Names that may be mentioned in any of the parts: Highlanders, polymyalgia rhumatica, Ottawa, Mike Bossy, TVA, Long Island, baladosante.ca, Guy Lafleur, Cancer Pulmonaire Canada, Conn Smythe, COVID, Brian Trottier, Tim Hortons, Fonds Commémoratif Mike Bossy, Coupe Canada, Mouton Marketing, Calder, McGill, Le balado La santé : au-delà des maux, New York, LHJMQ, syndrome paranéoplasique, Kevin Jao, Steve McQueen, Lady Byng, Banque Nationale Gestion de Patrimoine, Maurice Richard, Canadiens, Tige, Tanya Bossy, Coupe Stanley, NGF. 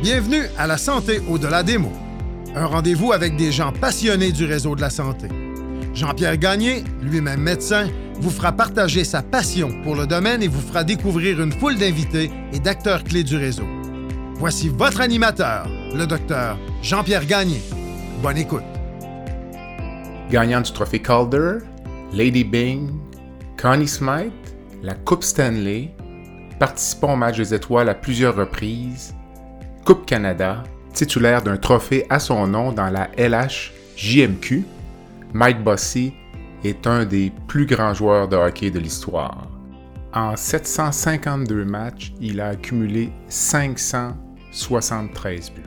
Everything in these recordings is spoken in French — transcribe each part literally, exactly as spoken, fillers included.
Bienvenue à La santé au-delà des maux, un rendez-vous avec des gens passionnés du réseau de la santé. Jean-Pierre Gagné, lui-même médecin, vous fera partager sa passion pour le domaine et vous fera découvrir une foule d'invités et d'acteurs clés du réseau. Voici votre animateur, le docteur Jean-Pierre Gagné. Bonne écoute. Gagnant du trophée Calder, Lady Byng, Conn Smythe, la Coupe Stanley, participant au match des étoiles à plusieurs reprises, Coupe Canada, titulaire d'un trophée à son nom dans la L H J M Q, Mike Bossy est un des plus grands joueurs de hockey de l'histoire. En sept cent cinquante-deux matchs, il a accumulé cinq cent soixante-treize buts.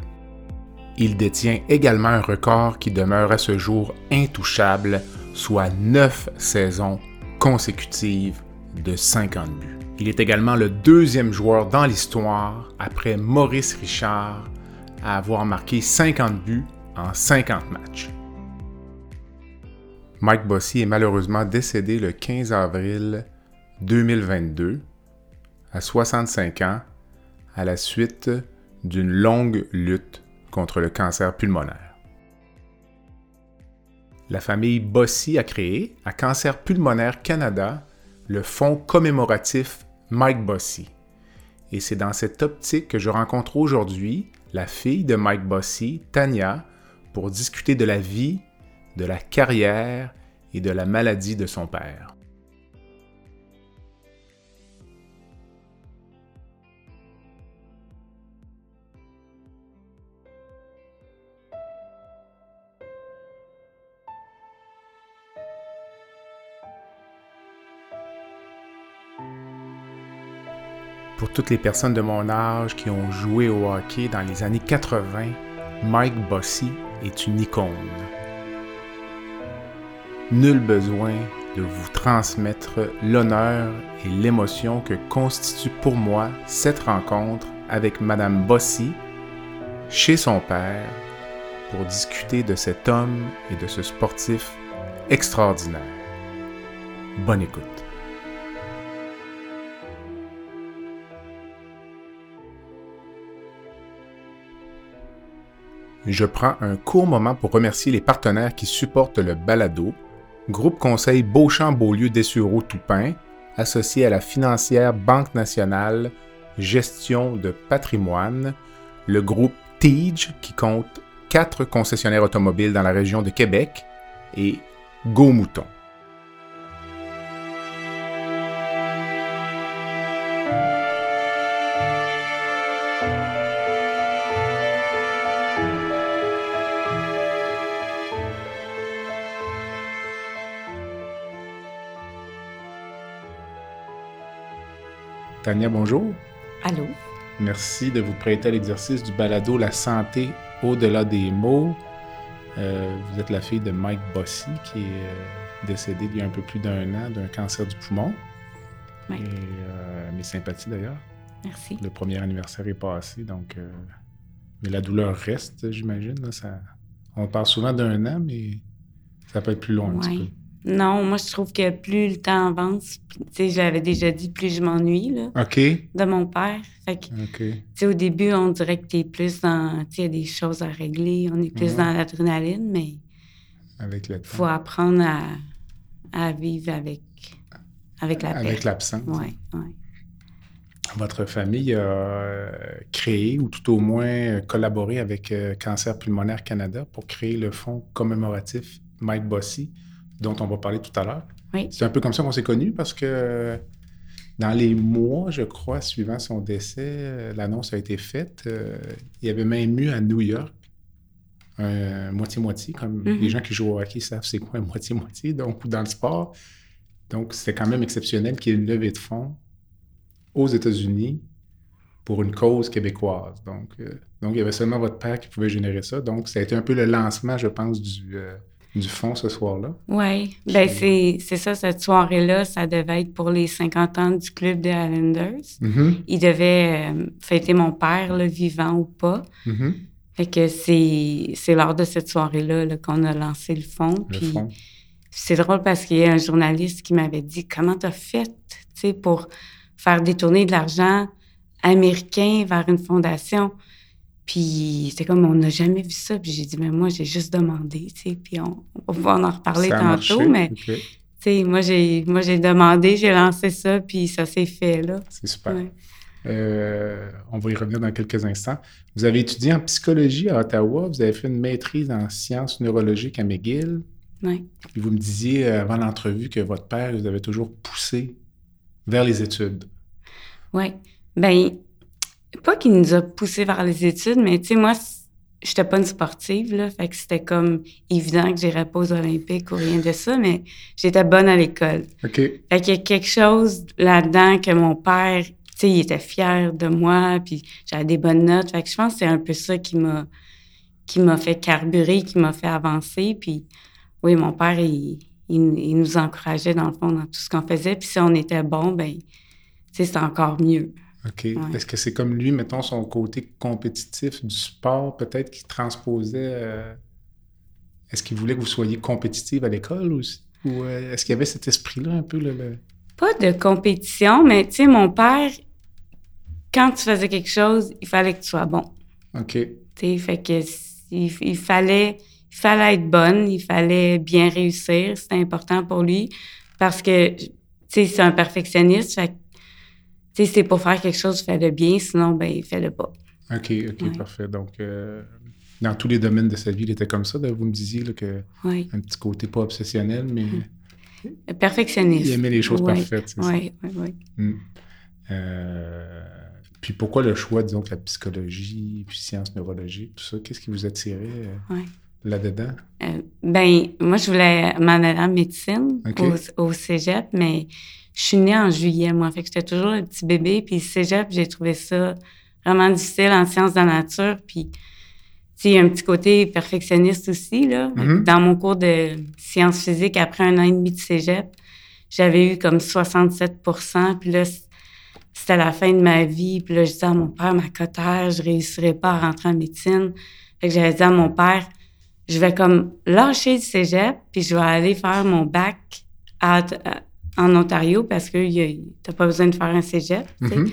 Il détient également un record qui demeure à ce jour intouchable, soit neuf saisons consécutives de cinquante buts. Il est également le deuxième joueur dans l'histoire, après Maurice Richard, à avoir marqué cinquante buts en cinquante matchs. Mike Bossy est malheureusement décédé le quinze avril deux mille vingt-deux, à soixante-cinq ans, à la suite d'une longue lutte contre le cancer pulmonaire. La famille Bossy a créé, à Cancer Pulmonaire Canada, le Fonds Commémoratif Mike Bossy. Et c'est dans cette optique que je rencontre aujourd'hui la fille de Mike Bossy, Tanya, pour discuter de la vie, de la carrière et de la maladie de son père. Pour toutes les personnes de mon âge qui ont joué au hockey dans les années quatre-vingt, Mike Bossy est une icône. Nul besoin de vous transmettre l'honneur et l'émotion que constitue pour moi cette rencontre avec Madame Bossy, chez son père, pour discuter de cet homme et de ce sportif extraordinaire. Bonne écoute. Je prends un court moment pour remercier les partenaires qui supportent le balado, Groupe Conseil Beauchamp-Beaulieu-Dessureau-Toupin, associé à la financière Banque Nationale Gestion de Patrimoine, le groupe Tige, qui compte quatre concessionnaires automobiles dans la région de Québec, et Go Mouton. Tanya, bonjour. Allô. Merci de vous prêter à l'exercice du balado La santé au-delà des maux. Euh, vous êtes la fille de Mike Bossy, qui est euh, décédé il y a un peu plus d'un an d'un cancer du poumon. Mike. Et, euh, mes sympathies d'ailleurs. Merci. Le premier anniversaire est passé, donc. Euh, mais la douleur reste, j'imagine. Là, ça... On parle souvent d'un an, mais ça peut être plus long un ouais. petit peu. Non, moi, je trouve que plus le temps avance, tu sais, je l'avais déjà dit, plus je m'ennuie, là, okay. de mon père. Fait que, okay. tu sais, au début, on dirait que t'es plus dans, tu sais, il y a des choses à régler, on est plus mm-hmm. dans l'adrénaline, mais avec le temps. Faut apprendre à, à vivre avec, avec la perte. Avec l'absence. Oui, oui. Votre famille a créé, ou tout au moins collaboré avec Cancer Pulmonaire Canada pour créer le Fonds commémoratif Mike Bossy, dont on va parler tout à l'heure. Oui. C'est un peu comme ça qu'on s'est connus parce que dans les mois, je crois, suivant son décès, l'annonce a été faite. Euh, il y avait même eu à New York un moitié-moitié, comme mm-hmm. les gens qui jouent au hockey savent c'est quoi un moitié-moitié, donc ou dans le sport. Donc, c'était quand même exceptionnel qu'il y ait une levée de fonds aux États-Unis pour une cause québécoise. Donc, euh, donc, il y avait seulement votre père qui pouvait générer ça. Donc, ça a été un peu le lancement, je pense, du... Euh, Du fond, ce soir-là? Oui. Bien, c'est, c'est ça, cette soirée-là, ça devait être pour les cinquante ans du club des Highlanders. Mm-hmm. Ils devaient euh, fêter mon père, là, vivant ou pas. Mm-hmm. Fait que c'est, c'est lors de cette soirée-là là, qu'on a lancé le fond. Le fond. C'est drôle parce qu'il y a un journaliste qui m'avait dit « Comment t'as fait pour faire détourner de l'argent américain vers une fondation? » Puis c'était comme, on n'a jamais vu ça. Puis j'ai dit, mais moi, j'ai juste demandé, tu sais. Puis on, on va en reparler ça tantôt, marché, mais okay. tu sais, moi j'ai, moi, j'ai demandé, j'ai lancé ça, puis ça s'est fait, là. C'est super. Ouais. Euh, on va y revenir dans quelques instants. Vous avez étudié en psychologie à Ottawa. Vous avez fait une maîtrise en sciences neurologiques à McGill. Oui. Puis vous me disiez avant l'entrevue que votre père vous avait toujours poussé vers les études. Oui. Bien, pas qu'il nous a poussé vers les études, mais tu sais, moi, j'étais pas une sportive, là. Fait que c'était comme évident que j'irais pas aux Olympiques ou rien de ça, mais j'étais bonne à l'école. OK. Fait qu'il y a quelque chose là-dedans que mon père... Tu sais, il était fier de moi, puis j'avais des bonnes notes. Fait que je pense que c'est un peu ça qui m'a, qui m'a fait carburer, qui m'a fait avancer. Puis oui, mon père, il, il, il nous encourageait, dans le fond, dans tout ce qu'on faisait. Puis si on était bon, bien, tu sais, c'était encore mieux. OK. Ouais. Est-ce que c'est comme lui, mettons, son côté compétitif du sport, peut-être, qui transposait... Euh... Est-ce qu'il voulait que vous soyez compétitive à l'école aussi? Ou euh, est-ce qu'il y avait cet esprit-là, un peu, le... le... Pas de compétition, mais tu sais, mon père... Quand tu faisais quelque chose, il fallait que tu sois bon. OK. Tu sais, fait que il, il, fallait, il fallait être bonne, il fallait bien réussir. C'était important pour lui parce que, tu sais, c'est un perfectionniste. Fait que, tu sais, c'est pour faire quelque chose, fais-le bien, sinon, ben fais-le pas. OK, OK, ouais. Parfait. Donc, euh, dans tous les domaines de sa vie, il était comme ça. Vous me disiez là, que ouais. un petit côté pas obsessionnel, mais... Mmh. Perfectionniste. Il aimait les choses ouais. parfaites. Oui, oui, oui. Mmh. Euh... Puis pourquoi le choix, disons, de la psychologie, puis sciences neurologiques, tout ça? Qu'est-ce qui vous attirait euh, ouais. là-dedans? Euh, ben, moi, je voulais m'en aller en médecine okay. au, au cégep, mais je suis née en juillet, moi. Fait que j'étais toujours un petit bébé. Puis cégep, j'ai trouvé ça vraiment difficile en sciences de la nature. Puis, tu sais, il y a un petit côté perfectionniste aussi, là. Mm-hmm. Dans mon cours de sciences physiques, après un an et demi de cégep, j'avais eu comme soixante-sept pour cent. Puis là, c'était la fin de ma vie. Puis là, je disais à mon père, ma cotère, je réussirais pas à rentrer en médecine. Fait que j'avais dit à mon père, je vais comme lâcher le cégep, puis je vais aller faire mon bac à, à, en Ontario parce que y a, t'as pas besoin de faire un cégep. Mm-hmm.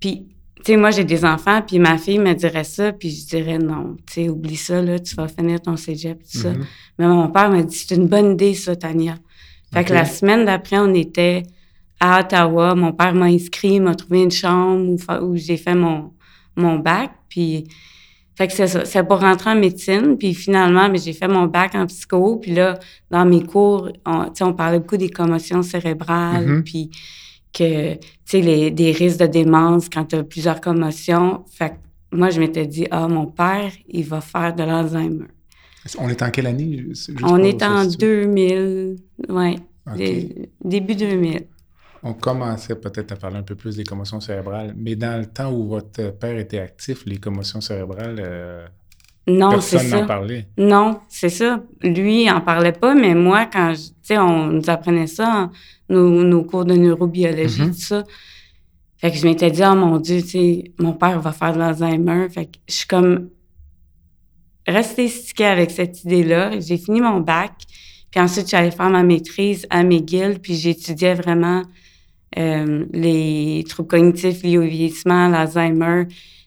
Puis, tu sais, moi, j'ai des enfants, puis ma fille me dirait ça, puis je dirais non, tu sais, oublie ça, là, tu vas finir ton cégep, tout mm-hmm. ça. Mais mon père m'a dit, c'est une bonne idée, ça, Tanya. Fait okay. que la semaine d'après, on était... à Ottawa, mon père m'a inscrit, m'a trouvé une chambre où, où j'ai fait mon, mon bac. Puis, fait que c'est ça. C'est pour rentrer en médecine. Puis finalement, mais j'ai fait mon bac en psycho. Puis là, dans mes cours, on, on parlait beaucoup des commotions cérébrales. Mm-hmm. Puis que, tu sais, les, des risques de démence quand tu as plusieurs commotions. Fait que moi, je m'étais dit, ah, mon père, il va faire de l'Alzheimer. On est en quelle année? On est en deux mille. Oui. Okay. Début deux mille. On commençait peut-être à parler un peu plus des commotions cérébrales, mais dans le temps où votre père était actif, les commotions cérébrales, euh, non, personne n'en parlait. Non, c'est ça. Lui, il n'en parlait pas, mais moi, quand tu sais, on nous apprenait ça, hein, nos, nos cours de neurobiologie, mm-hmm. tout ça. Fait que je m'étais dit, oh mon Dieu, tu sais, mon père va faire de l'Alzheimer. Fait que je suis comme restée stickée avec cette idée-là. J'ai fini mon bac, puis ensuite, j'allais faire ma maîtrise à McGill, puis j'étudiais vraiment. Euh, les troubles cognitifs liés au vieillissement, l'Alzheimer,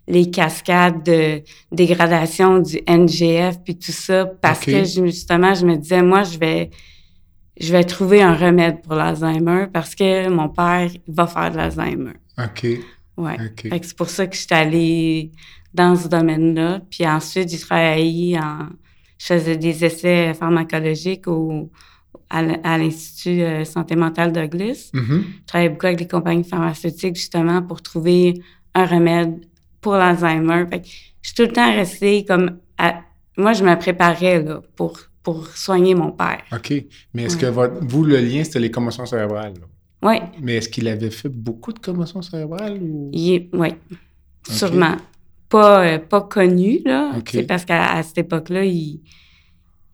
les cascades de dégradation du N G F, puis tout ça, parce okay. que je, justement, je me disais, moi, je vais, je vais trouver un remède pour l'Alzheimer parce que mon père va faire de l'Alzheimer. OK. Oui. Okay. Fait que c'est pour ça que je suis allée dans ce domaine-là. Puis ensuite, j'ai travaillé en... Je faisais des essais pharmacologiques au... à l'Institut euh, Santé mentale Douglas. Mm-hmm. Je travaillais beaucoup avec les compagnies pharmaceutiques, justement, pour trouver un remède pour l'Alzheimer. Fait que je suis tout le temps restée comme... À... Moi, je me préparais, là, pour, pour soigner mon père. OK. Mais est-ce ouais. que votre... vous, le lien, c'était les commotions cérébrales? Oui. Mais est-ce qu'il avait fait beaucoup de commotions cérébrales? Ou... Oui, ouais. okay. sûrement. Pas, euh, pas connu, là. Okay. Parce qu'à à cette époque-là, il...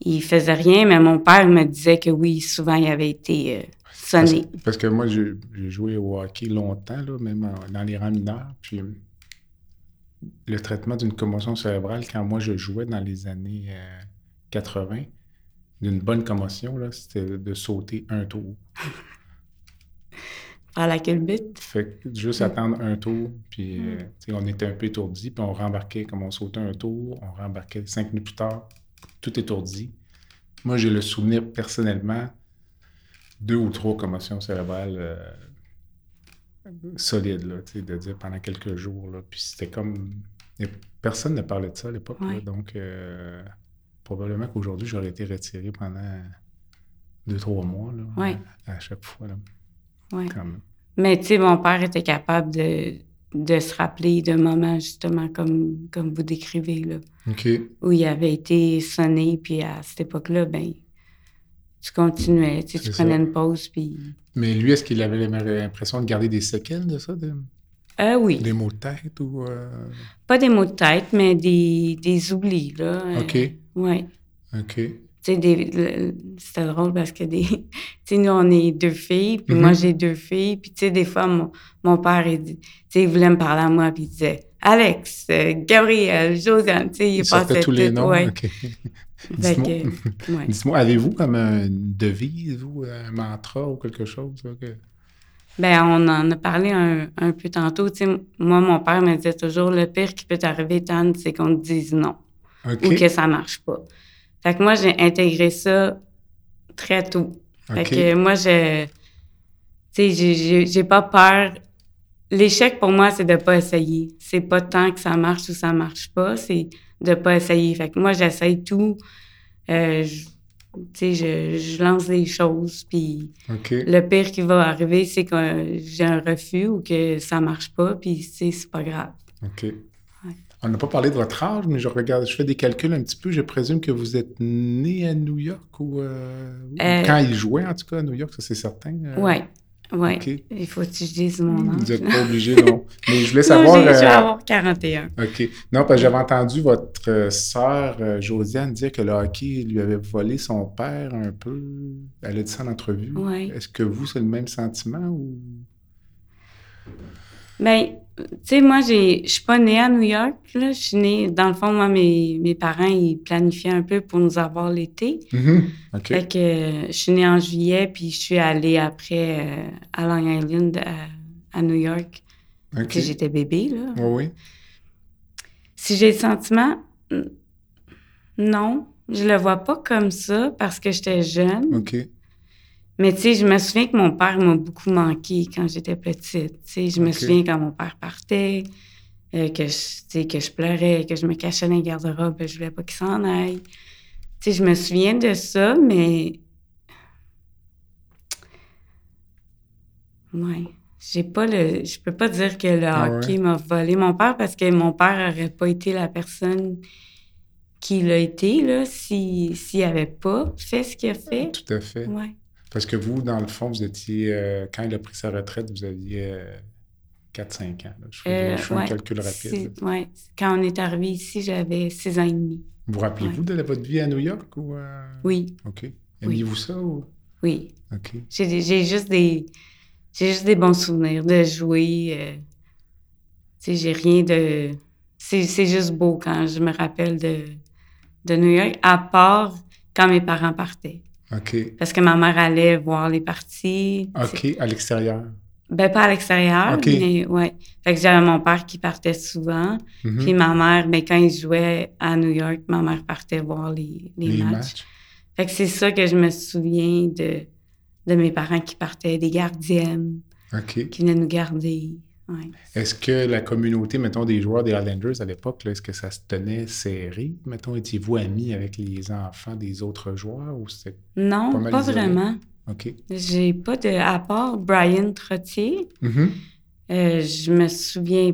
Il faisait rien, mais mon père me disait que oui, souvent, il avait été euh, sonné. Parce, parce que moi, j'ai, j'ai joué au hockey longtemps, là, même en, dans les rangs mineurs. Puis le traitement d'une commotion cérébrale, quand moi, je jouais dans les années euh, quatre-vingts, d'une bonne commotion, là, c'était de sauter un tour. à la culbute. Fait que juste mm. attendre un tour, puis mm. euh, on était un peu étourdis, puis on rembarquait comme on sautait un tour, on rembarquait cinq minutes plus tard, tout étourdi. Moi, j'ai le souvenir personnellement deux ou trois commotions cérébrales euh, solides, là, de dire pendant quelques jours. Là, puis c'était comme... Personne ne parlait de ça à l'époque, ouais. là, donc euh, probablement qu'aujourd'hui, j'aurais été retiré pendant deux, trois mois là, ouais. à, à chaque fois. Là. Ouais. Comme... Mais tu sais, mon père était capable de, de se rappeler d'un moment, justement, comme, comme vous décrivez, là, okay. où il avait été sonné, puis à cette époque-là, ben tu continuais, tu ça. prenais une pause, puis... Mais lui, est-ce qu'il avait l'impression de garder des séquelles de ça, de... Euh, oui. Des maux de tête ou... Euh... Pas des maux de tête, mais des, des oublis, là. OK. Euh, oui. OK. Des, le, c'était drôle parce que des, nous, on est deux filles, puis mm-hmm. moi, j'ai deux filles. Puis, tu sais, des fois, mon, mon père, il, il voulait me parler à moi, puis il disait « Alex, euh, Gabriel, Josiane », tu sais, il, il passait tous les noms, ouais. OK. Dites-moi, que, ouais. dites-moi, avez-vous comme une devise ou un mantra ou quelque chose? Okay. Bien, on en a parlé un, un peu tantôt. Tu sais, moi, mon père me disait toujours « Le pire qui peut t'arriver, Tan, c'est qu'on te dise non. Okay. » ou que ça marche pas. Fait que moi, j'ai intégré ça très tôt. Fait okay. que moi, je... Tu sais, j'ai, j'ai pas peur. L'échec, pour moi, c'est de pas essayer. C'est pas tant que ça marche ou ça marche pas, c'est de pas essayer. Fait que moi, j'essaye tout. Euh, tu sais, je, je lance des choses, puis okay. le pire qui va arriver, c'est que j'ai un refus ou que ça marche pas, puis c'est, c'est pas grave. OK. On n'a pas parlé de votre âge, mais je regarde, je fais des calculs un petit peu. Je présume que vous êtes né à New York ou euh, euh, quand il jouait, en tout cas, à New York, ça c'est certain. Euh, oui, oui. Okay. Il faut que tu dises mon âge. Vous n'êtes pas obligé, non. Mais je voulais savoir... Non, j'ai, euh, je vais avoir quarante et un. OK. Non, parce que j'avais entendu votre euh, sœur, euh, Josiane, dire que le hockey lui avait volé son père un peu. Elle a dit ça en entrevue. Oui. Est-ce que vous, c'est le même sentiment ou... Bien... Tu sais, moi, je suis pas née à New York, là. Je suis née... Dans le fond, moi, mes, mes parents, ils planifiaient un peu pour nous avoir l'été. Mm-hmm. OK. Fait que je suis née en juillet, puis je suis allée après euh, à Long Island, à, à New York. OK. Puis j'étais bébé, là. Oui, oui. Si j'ai le sentiment... Non, je le vois pas comme ça, parce que j'étais jeune. OK. Mais tu sais, je me souviens que mon père m'a beaucoup manqué quand j'étais petite. Tu sais, je okay. me souviens quand mon père partait, euh, que, je, que je pleurais, que je me cachais dans les garde-robes, je voulais pas qu'il s'en aille. Tu sais, je me souviens de ça, mais... Ouais. J'ai pas le... Je peux pas dire que le ah hockey ouais. m'a volé mon père, parce que mon père aurait pas été la personne... qu'il a été, là, s'il si, si avait pas fait ce qu'il a fait. Tout à fait. Ouais. Parce que vous, dans le fond, vous étiez... Euh, quand il a pris sa retraite, vous aviez euh, quatre à cinq ans. Là. Je fais, euh, je fais ouais, un calcul rapide. Oui. Quand on est arrivé ici, j'avais six ans et demi. Vous rappelez-vous ouais. de votre vie à New York? Ou euh... Oui. OK. Aimiez-vous oui. ça? Ou... Oui. OK. J'ai, j'ai, juste des, j'ai juste des bons souvenirs de jouer. Euh, tu sais, j'ai rien de... C'est, c'est juste beau quand je me rappelle de, de New York, à part quand mes parents partaient. Okay. Parce que ma mère allait voir les parties. OK, c'est... à l'extérieur. Ben pas à l'extérieur, okay. mais oui. Fait que j'avais mon père qui partait souvent. Mm-hmm. Puis ma mère, ben quand il jouait à New York, ma mère partait voir les, les, les matchs. matchs. Fait que c'est ça que je me souviens de, de mes parents qui partaient, des gardiennes okay. qui venaient nous garder. Ouais. Est-ce que la communauté, mettons, des joueurs des Highlanders à l'époque, là, est-ce que ça se tenait serré? Mettons, étiez-vous amis avec les enfants des autres joueurs ou c'était non, pas, mal pas vraiment. OK. J'ai pas de... À part Brian Trottier, mm-hmm. euh, je me souviens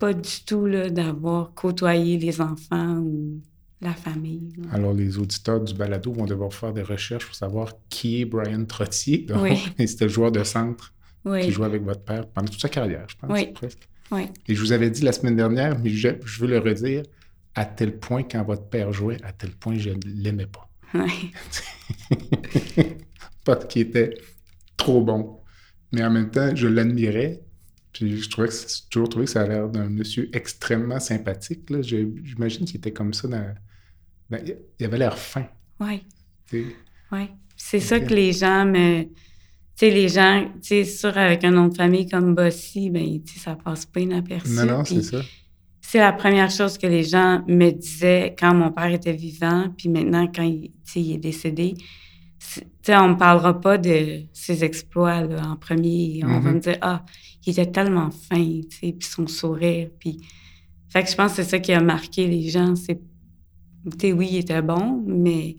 pas du tout là, d'avoir côtoyé les enfants ou la famille. Là. Alors, les auditeurs du balado vont devoir faire des recherches pour savoir qui est Brian Trottier. Donc, oui. C'était le joueur de centre. Oui. Qui jouait avec votre père pendant toute sa carrière, je pense, oui. presque. Oui. Et je vous avais dit la semaine dernière, mais je, je veux le redire, à tel point, quand votre père jouait, à tel point, je ne l'aimais pas. Oui. Pas qu'il était trop bon. Mais en même temps, je l'admirais. Puis je trouvais que, j'ai toujours trouvé que ça a l'air d'un monsieur extrêmement sympathique. Là. Je, j'imagine qu'il était comme ça. Dans, dans, il avait l'air fin. Oui. Tu sais? Oui. C'est okay. ça que les gens me... Tu sais, les gens, tu sais, c'est sûr, avec un nom de famille comme Bossy, ben, tu sais, ça passe pas inaperçu. Non, non, c'est ça. C'est la première chose que les gens me disaient quand mon père était vivant, puis maintenant, quand il, il est décédé. Tu sais, on me parlera pas de ses exploits, là, en premier. On mm-hmm. va me dire, ah, il était tellement fin, tu sais, puis son sourire, puis... Fait que je pense que c'est ça qui a marqué les gens, c'est... Tu sais, oui, il était bon, mais...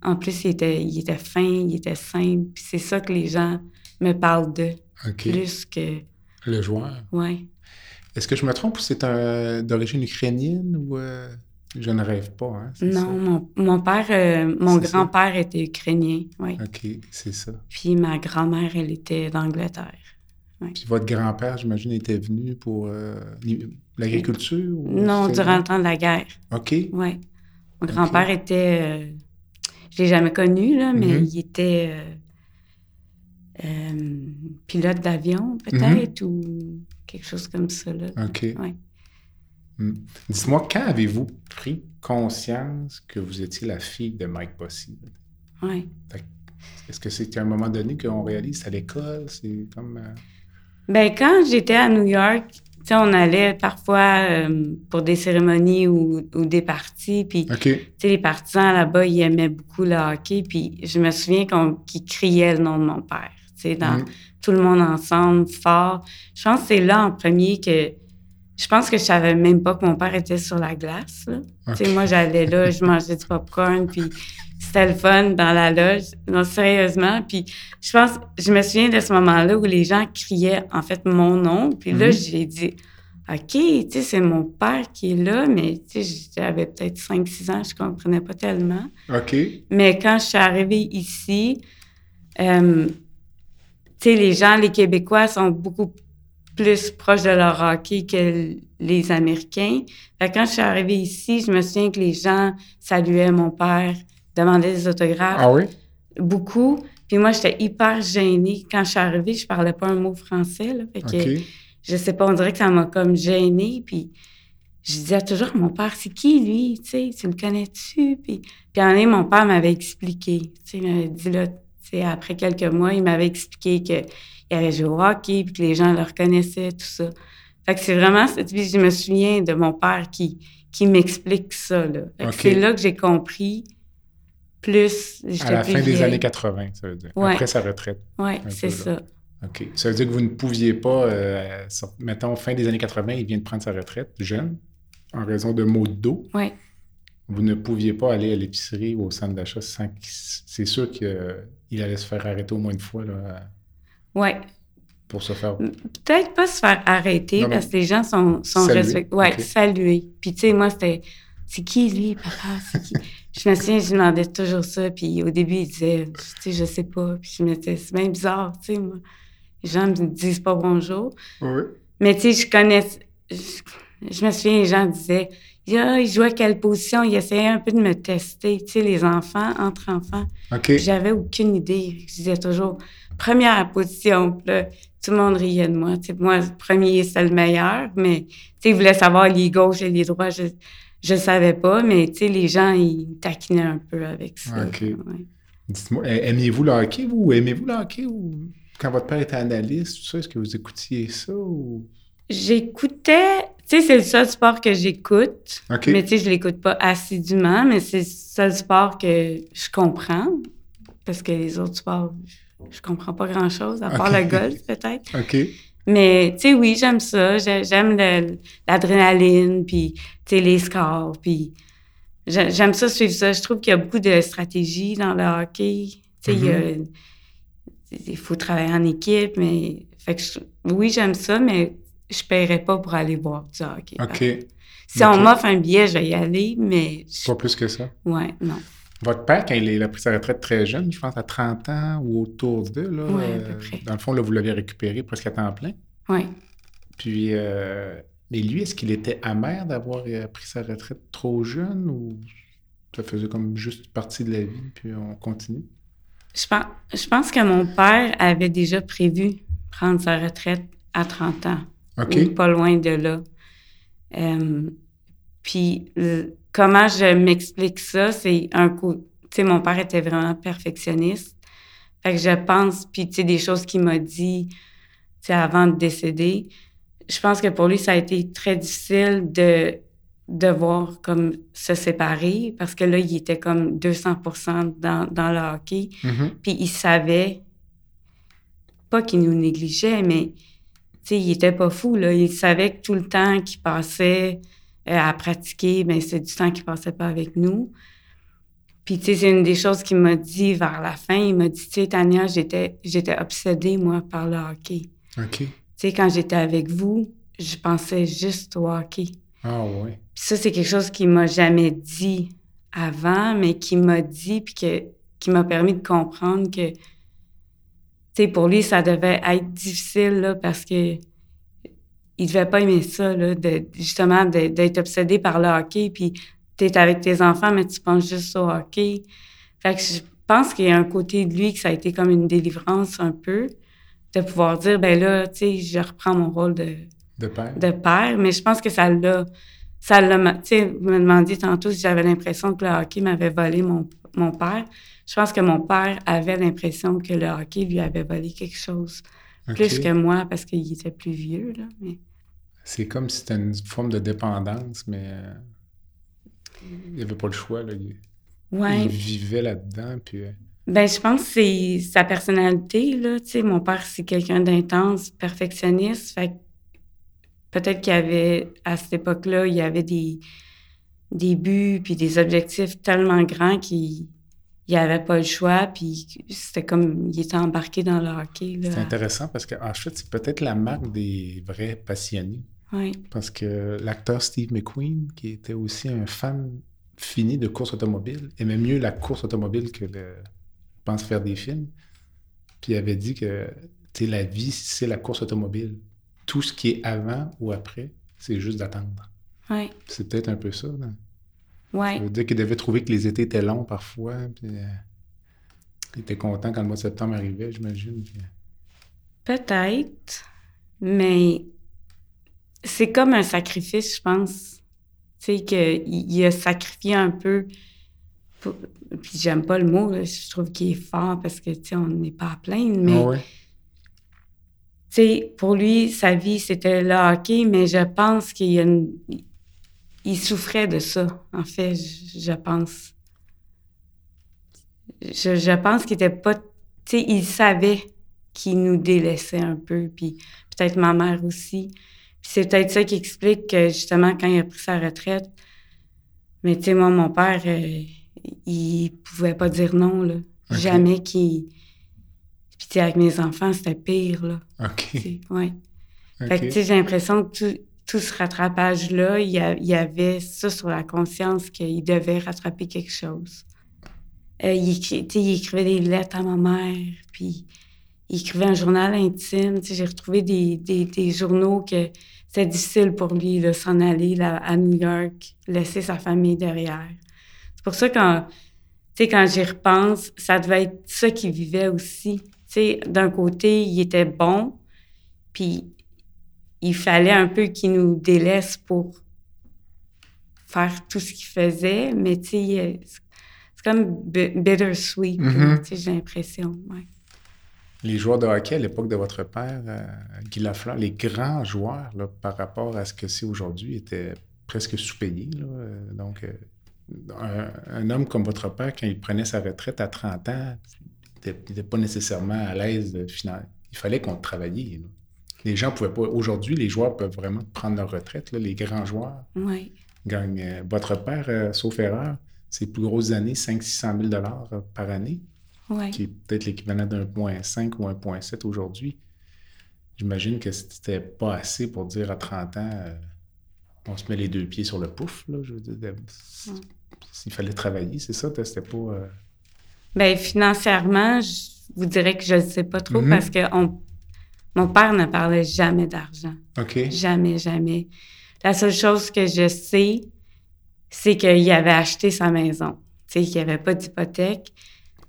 En plus, il était, il était fin, il était simple. Puis c'est ça que les gens me parlent de. Okay. Plus que... Le joueur. Oui. Est-ce que je me trompe ou c'est un, d'origine ukrainienne ou... Euh, je ne rêve pas, hein? C'est non, ça? Mon, mon père, euh, mon c'est grand-père ça? Était ukrainien, oui. OK, c'est ça. Puis ma grand-mère, elle était d'Angleterre. Ouais. Puis votre grand-père, j'imagine, était venu pour euh, l'agriculture? Ou non, durant le temps de la guerre. OK. Oui. Mon grand-père okay. était... Euh, Je l'ai jamais connu, là, mais mm-hmm. il était euh, euh, pilote d'avion, peut-être, mm-hmm. ou quelque chose comme ça. Là. OK. Ouais. Mm. Dites-moi, quand avez-vous pris conscience que vous étiez la fille de Mike Bossy? Oui. Est-ce que c'était à un moment donné qu'on réalise à l'école? C'est comme... Euh... Bien, quand j'étais à New York, tu sais, on allait parfois euh, pour des cérémonies ou, ou des parties, puis okay. tu sais, les partisans là-bas, ils aimaient beaucoup le hockey, puis je me souviens qu'on, qu'ils criaient le nom de mon père, tu sais, dans mm. tout le monde ensemble, fort. Je pense que c'est là, en premier, que... Je pense que je savais même pas que mon père était sur la glace, là. Okay. Tu sais, moi, j'allais là, je mangeais du popcorn, puis c'était le fun dans la loge. Non, sérieusement. Puis je pense, je me souviens de ce moment-là où les gens criaient, en fait, mon nom. Puis mm-hmm. là, j'ai dit, OK, tu sais, c'est mon père qui est là, mais tu sais, j'avais peut-être cinq six ans, je comprenais pas tellement. OK. Mais quand je suis arrivée ici, euh, tu sais, les gens, les Québécois sont beaucoup plus proche de leur hockey que les Américains. Fait que quand je suis arrivée ici, je me souviens que les gens saluaient mon père, demandaient des autographes. Ah oui? Beaucoup. Puis moi, j'étais hyper gênée. Quand je suis arrivée, je parlais pas un mot français, là. Fait que, okay. je sais pas, on dirait que ça m'a comme gênée. Puis je disais toujours, mon père, c'est qui, lui? Tu sais, tu le connais-tu? Puis, puis en est, mon père m'avait expliqué. Tu sais, il m'avait dit, là, tu sais, après quelques mois, il m'avait expliqué que... Il avait joué au hockey, puis que les gens le reconnaissaient, tout ça. Fait que c'est vraiment... Puis je me souviens de mon père qui, qui m'explique ça, là. Fait que okay. c'est là que j'ai compris plus... À la plus fin vieille. Des années quatre-vingt, ça veut dire. Ouais. Après sa retraite. Oui, c'est ça. Là. OK. Ça veut dire que vous ne pouviez pas... Euh, sur, mettons, fin des années quatre-vingt, il vient de prendre sa retraite, jeune, en raison de maux de dos. Oui. Vous ne pouviez pas aller à l'épicerie ou au centre d'achat sans... C'est sûr qu'il euh, allait se faire arrêter au moins une fois, là... Oui. Pour se faire... Peut-être pas se faire arrêter, non, parce que les gens sont, sont respectés. Oui, okay. salués. Puis, tu sais, moi, c'était... C'est qui, lui, papa? C'est qui? Je me souviens, je demandais toujours ça. Puis au début, il disait, tu sais, je sais pas. Puis je me disais, c'est bien bizarre, tu sais, moi. Les gens me disent pas bonjour. Oui. Mais, tu sais, je connais... Je, je me souviens, les gens disaient, ah, il jouait à quelle position? Il essayait un peu de me tester. Tu sais, les enfants, entre enfants. OK. Puis j'avais aucune idée. Je disais toujours... Première position, là, tout le monde riait de moi. T'sais, moi, le premier, c'était le meilleur, mais ils voulaient savoir les gauches et les droits. Je ne savais pas, mais les gens, ils taquinaient un peu avec ça. OK. Ouais. Dites-moi, aimiez-vous le hockey, vous? Ou aimez-vous le hockey? Ou... Quand votre père était analyste, tout ça, est-ce que vous écoutiez ça? Ou... J'écoutais... Tu sais, c'est le seul sport que j'écoute, okay. mais tu sais, je ne l'écoute pas assidûment, mais c'est le seul sport que je comprends, parce que les autres sports... Je comprends pas grand-chose, à part okay. le golf, peut-être. OK. Mais, tu sais, oui, j'aime ça. J'aime le, l'adrénaline, puis, tu sais, les scores, puis... J'aime ça, suivre ça. Je trouve qu'il y a beaucoup de stratégie dans le hockey. Tu sais, mm-hmm. il, il faut travailler en équipe, mais... Fait que, je, oui, j'aime ça, mais je paierais pas pour aller voir du hockey. OK. Fait. Si okay. on m'offre un billet, je vais y aller, mais... Je... Pas plus que ça? Ouais, non. Votre père, quand il a pris sa retraite très jeune, je pense à trente ans ou autour de, là, oui, à peu près. Dans le fond, là, vous l'avez récupéré presque à temps plein. Oui. Puis, euh, mais lui, est-ce qu'il était amer d'avoir pris sa retraite trop jeune ou ça faisait comme juste partie de la vie, puis on continue? Je pense, je pense que mon père avait déjà prévu prendre sa retraite à trente ans. OK. Ou pas loin de là. Euh, puis... Le, Comment je m'explique ça, c'est un coup... Tu sais, mon père était vraiment perfectionniste. Fait que je pense, puis tu sais, des choses qu'il m'a dit, tu sais, avant de décéder, je pense que pour lui, ça a été très difficile de devoir comme se séparer parce que là, il était comme deux cents pour cent dans, dans le hockey. Mm-hmm. Puis il savait, pas qu'il nous négligeait, mais tu sais, il était pas fou, là. Il savait que tout le temps qu'il passait à pratiquer, bien, c'est du temps qu'il passait pas avec nous. Puis, tu sais, c'est une des choses qu'il m'a dit vers la fin. Il m'a dit, tu sais, Tanya, j'étais, j'étais obsédée, moi, par le hockey. OK. Tu sais, quand j'étais avec vous, je pensais juste au hockey. Ah oui. Puis ça, c'est quelque chose qu'il m'a jamais dit avant, mais qu'il m'a dit, puis que, qui m'a permis de comprendre que, tu sais, pour lui, ça devait être difficile, là, parce que il devait pas aimer ça, là, de, justement, de, d'être obsédé par le hockey, puis t'es avec tes enfants, mais tu penses juste au hockey. Fait que je pense qu'il y a un côté de lui que ça a été comme une délivrance un peu, de pouvoir dire, ben là, tu sais, je reprends mon rôle de, de, père. de père. Mais je pense que ça l'a... Ça l'a tu sais, vous me demandiez tantôt si j'avais l'impression que le hockey m'avait volé mon, mon père. Je pense que mon père avait l'impression que le hockey lui avait volé quelque chose. Okay. Plus que moi, parce qu'il était plus vieux, là. Mais... C'est comme si c'était une forme de dépendance, mais... Euh... Il n'y avait pas le choix, là. Il, ouais. il vivait là-dedans, puis... Ben je pense que c'est sa personnalité, là. Tu sais, mon père, c'est quelqu'un d'intense, perfectionniste, fait que peut-être qu'il y avait, à cette époque-là, il y avait des, des buts puis des objectifs tellement grands qu'il n'avait pas le choix, puis c'était comme... Il était embarqué dans le hockey, là. C'est intéressant, parce qu'en fait, c'est peut-être la marque des vrais passionnés. Oui. Parce que l'acteur Steve McQueen, qui était aussi un fan fini de course automobile, aimait mieux la course automobile que le... Je pense faire des films. Puis il avait dit que, tu sais, la vie, c'est la course automobile. Tout ce qui est avant ou après, c'est juste d'attendre. Oui. C'est peut-être un peu ça, non? Oui. Ça veut dire qu'il devait trouver que les étés étaient longs parfois, puis euh, il était content quand le mois de septembre arrivait, j'imagine. Puis... Peut-être, mais... C'est comme un sacrifice, je pense. Tu sais, qu'il a sacrifié un peu. Pour... Puis j'aime pas le mot, là. Je trouve qu'il est fort parce que, tu sais, on n'est pas à plaindre, mais... Oh ouais. Tu sais, pour lui, sa vie, c'était le hockey, mais je pense qu'il y a une... Il souffrait de ça, en fait, je, je pense. Je, je pense qu'il était pas... Tu sais, il savait qu'il nous délaissait un peu, puis peut-être ma mère aussi... Puis c'est peut-être ça qui explique que, justement, quand il a pris sa retraite, mais tu sais, moi, mon père, euh, il pouvait pas dire non, là. Okay. Jamais qu'il... Puis tu sais, avec mes enfants, c'était pire, là. OK. Oui. Okay. Fait que tu sais, j'ai l'impression que tout, tout ce rattrapage-là, il y avait ça sur la conscience qu'il devait rattraper quelque chose. Euh, il, tu sais, il écrivait des lettres à ma mère, puis... Il écrivait un journal intime. Tu sais, j'ai retrouvé des, des, des journaux que c'était difficile pour lui de s'en aller là, à New York, laisser sa famille derrière. C'est pour ça que quand, tu sais, quand j'y repense, ça devait être ça qu'il vivait aussi. Tu sais, d'un côté, il était bon, puis il fallait un peu qu'il nous délaisse pour faire tout ce qu'il faisait, mais tu sais, c'est comme bittersweet, mm-hmm. tu sais, j'ai l'impression, ouais. Les joueurs de hockey, à l'époque de votre père, euh, Guy Lafleur, les grands joueurs là, par rapport à ce que c'est aujourd'hui, étaient presque sous-payés. Là. Donc, euh, un, un homme comme votre père, quand il prenait sa retraite à trente ans, il n'était pas nécessairement à l'aise. De, finalement, il fallait qu'on travaillait. Là. Les gens pouvaient pas... Aujourd'hui, les joueurs peuvent vraiment prendre leur retraite. Là, les grands joueurs oui. gagnent... Euh, votre père, euh, sauf erreur, ses plus grosses années, cinq cents à six cent mille dollars par année. Ouais. Qui est peut-être l'équivalent d'un un virgule cinq ou un virgule sept aujourd'hui. J'imagine que c'était pas assez pour dire à trente ans, euh, on se met les deux pieds sur le pouf, là, je veux dire. Ouais. Il fallait travailler, c'est ça? C'était pas... Euh... Bien, financièrement, je vous dirais que je ne sais pas trop mm-hmm. parce que on... mon père ne parlait jamais d'argent. OK. Jamais, jamais. La seule chose que je sais, c'est qu'il avait acheté sa maison. Tu sais, qu'il n'y avait pas d'hypothèque.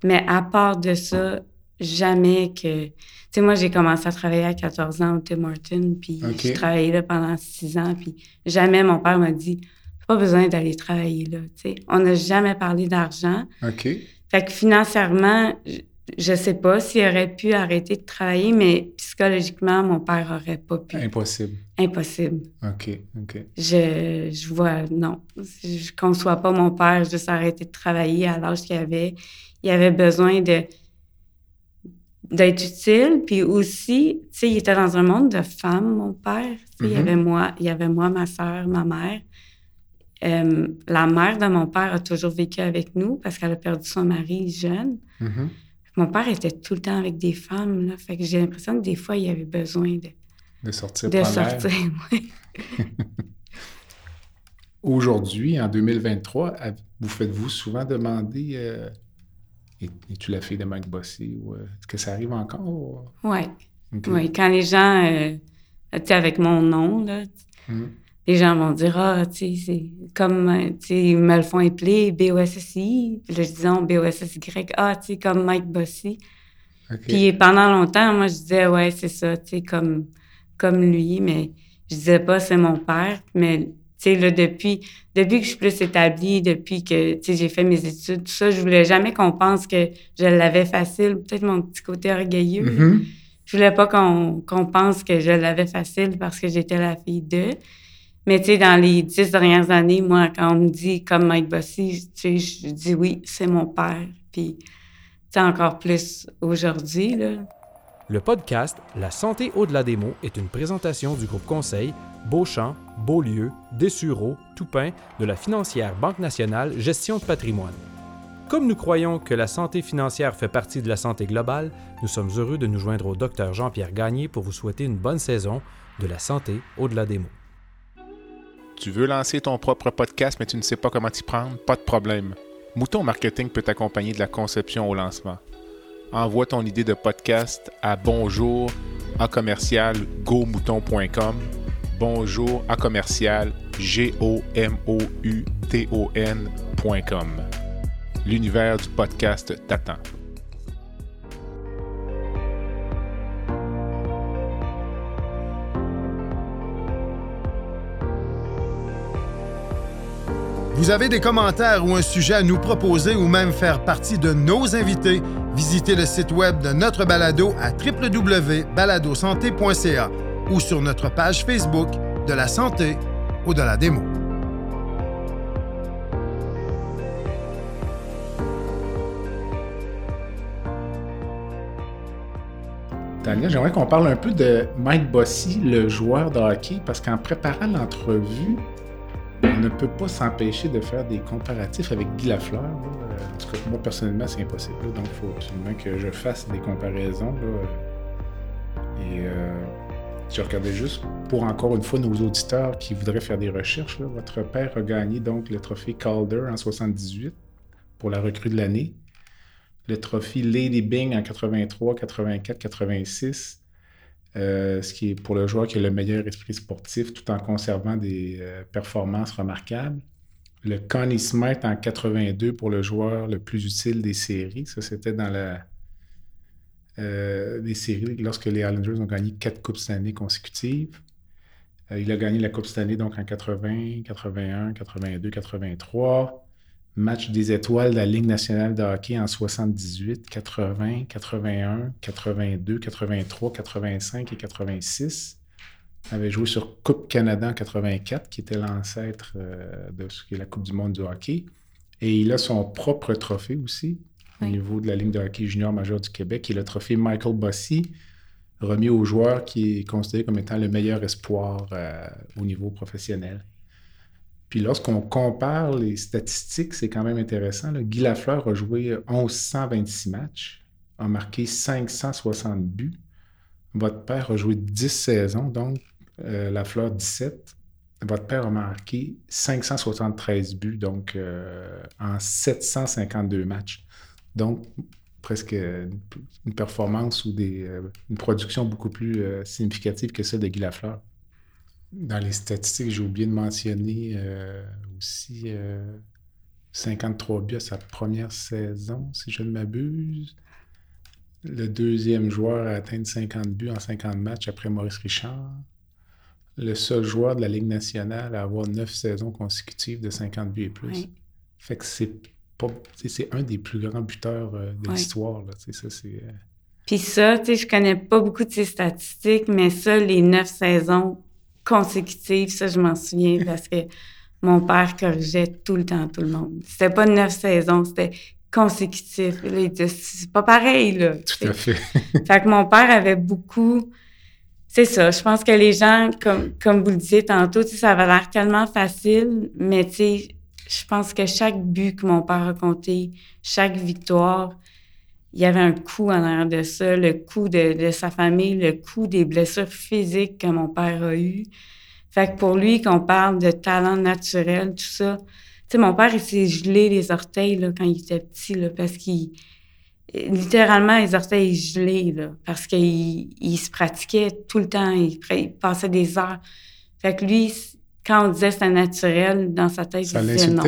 Mais à part de ça, jamais que... Tu sais, moi, j'ai commencé à travailler à quatorze ans au Tim Hortons, puis okay. j'ai travaillé là pendant six ans, puis jamais mon père m'a dit « pas besoin d'aller travailler là », tu sais. On n'a jamais parlé d'argent. OK. Fait que financièrement, je, Je ne sais pas s'il aurait pu arrêter de travailler, mais psychologiquement, mon père n'aurait pas pu. Impossible. Impossible. OK, OK. Je, je vois, non. Je ne conçois pas mon père juste arrêter de travailler à l'âge qu'il avait. Il avait besoin de, d'être utile. Puis aussi, tu sais, il était dans un monde de femmes, mon père. Mm-hmm. Il y avait moi, il y avait moi, ma soeur, ma mère. Euh, la mère de mon père a toujours vécu avec nous parce qu'elle a perdu son mari jeune. Mm-hmm. Mon père était tout le temps avec des femmes, là. Fait que j'ai l'impression que des fois, il avait besoin de... De sortir De sortir, oui. Aujourd'hui, en deux mille vingt-trois, vous faites-vous souvent demander... Euh, Es-tu la fille de Mike Bossy? Ou, euh, est-ce que ça arrive encore? Oui. Okay. Oui, quand les gens... Euh, tu sais, avec mon nom, là, mm. les gens vont dire, ah, tu sais, c'est comme... Tu sais, ils me le font appeler B O S S I. Puis là, je disais, B O S S Y. Ah, tu sais, comme Mike Bossy. Okay. Puis pendant longtemps, moi, je disais, ouais, c'est ça, tu sais, comme, comme lui. Mais je disais pas, c'est mon père. Mais, tu sais, là, depuis, depuis que je suis plus établie, depuis que, tu sais, j'ai fait mes études, tout ça, je voulais jamais qu'on pense que je l'avais facile. Peut-être mon petit côté orgueilleux. Mm-hmm. Je voulais pas qu'on, qu'on pense que je l'avais facile parce que j'étais la fille d'eux. Mais, tu sais, dans les dix dernières années, moi, quand on me dit comme Mike Bossy, tu sais, je dis oui, c'est mon père. Puis... C'est encore plus aujourd'hui, là. Le podcast La santé au-delà des maux est une présentation du groupe conseil Beauchamp-Beaulieu-Dessureau-Toupin de la financière Banque Nationale Gestion de Patrimoine. Comme nous croyons que la santé financière fait partie de la santé globale, nous sommes heureux de nous joindre au docteur Jean-Pierre Gagné pour vous souhaiter une bonne saison de La santé au-delà des maux. Tu veux lancer ton propre podcast, mais tu ne sais pas comment t'y prendre? Pas de problème. Mouton Marketing peut t'accompagner de la conception au lancement. Envoie ton idée de podcast à bonjour à commercial go mouton point com, bonjour à commercial g o m o u t o n point com. L'univers du podcast t'attend. Vous avez des commentaires ou un sujet à nous proposer ou même faire partie de nos invités, visitez le site web de notre balado à w w w point balado santé point c a ou sur notre page Facebook de la santé au-delà des maux. Tanya, j'aimerais qu'on parle un peu de Mike Bossy, le joueur de hockey, parce qu'en préparant l'entrevue, on ne peut pas s'empêcher de faire des comparatifs avec Guy Lafleur. En tout cas, moi, personnellement, c'est impossible. Là. Donc, il faut absolument que je fasse des comparaisons. Là. Et euh, je regardais juste pour, encore une fois, nos auditeurs qui voudraient faire des recherches. Là. Votre père a gagné donc le trophée Calder en soixante-dix-huit pour la recrue de l'année, le trophée Lady Byng en quatre-vingt-trois, quatre-vingt-quatre, quatre-vingt-six. Euh, ce qui est pour le joueur qui a le meilleur esprit sportif tout en conservant des euh, performances remarquables. Le Conn Smythe en quatre-vingt-deux pour le joueur le plus utile des séries. Ça, c'était dans la euh, des séries lorsque les Highlanders ont gagné quatre Coupes Stanley consécutives. Euh, il a gagné la Coupe Stanley donc en quatre-vingts, quatre-vingt-un, quatre-vingt-deux, quatre-vingt-trois. Match des étoiles de la Ligue nationale de hockey en soixante-dix-huit, quatre-vingts, quatre-vingt-un, quatre-vingt-deux, quatre-vingt-trois, quatre-vingt-cinq et quatre-vingt-six. On avait joué sur Coupe Canada en quatre-vingt-quatre, qui était l'ancêtre euh, de ce qui est la Coupe du monde du hockey. Et il a son propre trophée aussi, oui, au niveau de la Ligue de hockey junior majeure du Québec, qui est le trophée Mike Bossy, remis au joueur qui est considéré comme étant le meilleur espoir euh, au niveau professionnel. Puis lorsqu'on compare les statistiques, c'est quand même intéressant. Là. Guy Lafleur a joué mille cent vingt-six matchs, a marqué cinq cent soixante buts. Votre père a joué dix saisons, donc euh, Lafleur dix-sept. Votre père a marqué cinq cent soixante-treize buts, donc euh, en sept cent cinquante-deux matchs. Donc presque une performance ou des, euh, une production beaucoup plus euh, significative que celle de Guy Lafleur. Dans les statistiques, j'ai oublié de mentionner euh, aussi euh, cinquante-trois buts à sa première saison, si je ne m'abuse. Le deuxième joueur à atteindre cinquante buts en cinquante matchs après Maurice Richard. Le seul joueur de la Ligue nationale à avoir neuf saisons consécutives de cinquante buts et plus. Oui. Fait que c'est pas, c'est un des plus grands buteurs euh, de ouais. l'histoire. Là, ça, c'est, euh... Puis ça, tu sais, je connais pas beaucoup de ses statistiques, mais ça, les neuf saisons consécutives, ça, je m'en souviens parce que mon père corrigeait tout le temps tout le monde. C'était pas neuf saisons, c'était consécutif. Là, il disait, c'est pas pareil, là. Tout t'sais. À fait. Fait que mon père avait beaucoup... C'est ça, je pense que les gens, comme, comme vous le disiez tantôt, ça avait l'air tellement facile, mais tu sais, je pense que chaque but que mon père a compté, chaque victoire, il y avait un coût en arrière de ça, le coût de, de sa famille, le coût des blessures physiques que mon père a eues. Fait que pour lui, qu'on parle de talent naturel, tout ça, tu sais, mon père, il s'est gelé les orteils là, quand il était petit, là, parce qu'il... Littéralement, les orteils gelés, là, parce qu'il il se pratiquait tout le temps, il, il passait des heures. Fait que lui, quand on disait c'était naturel, dans sa tête, ça il disait non.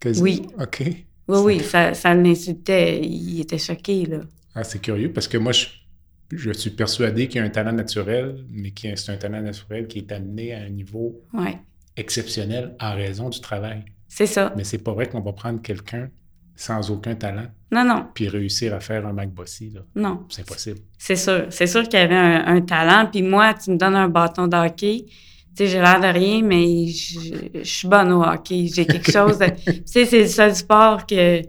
Quasi... Oui. OK. Oui, oui, ça, ça l'insultait. Il était choqué, là. Ah, c'est curieux, parce que moi, je, je suis persuadé qu'il y a un talent naturel, mais que c'est un talent naturel qui est amené à un niveau ouais. exceptionnel en raison du travail. C'est ça. Mais c'est pas vrai qu'on va prendre quelqu'un sans aucun talent. Non, non. Puis réussir à faire un Mike Bossy, là. Non. C'est impossible. C'est sûr. C'est sûr qu'il y avait un, un talent. Puis moi, tu me donnes un bâton de hockey. Tu sais, j'ai l'air de rien, mais je, je suis bonne au hockey. J'ai quelque chose de... Tu sais, c'est le seul sport que...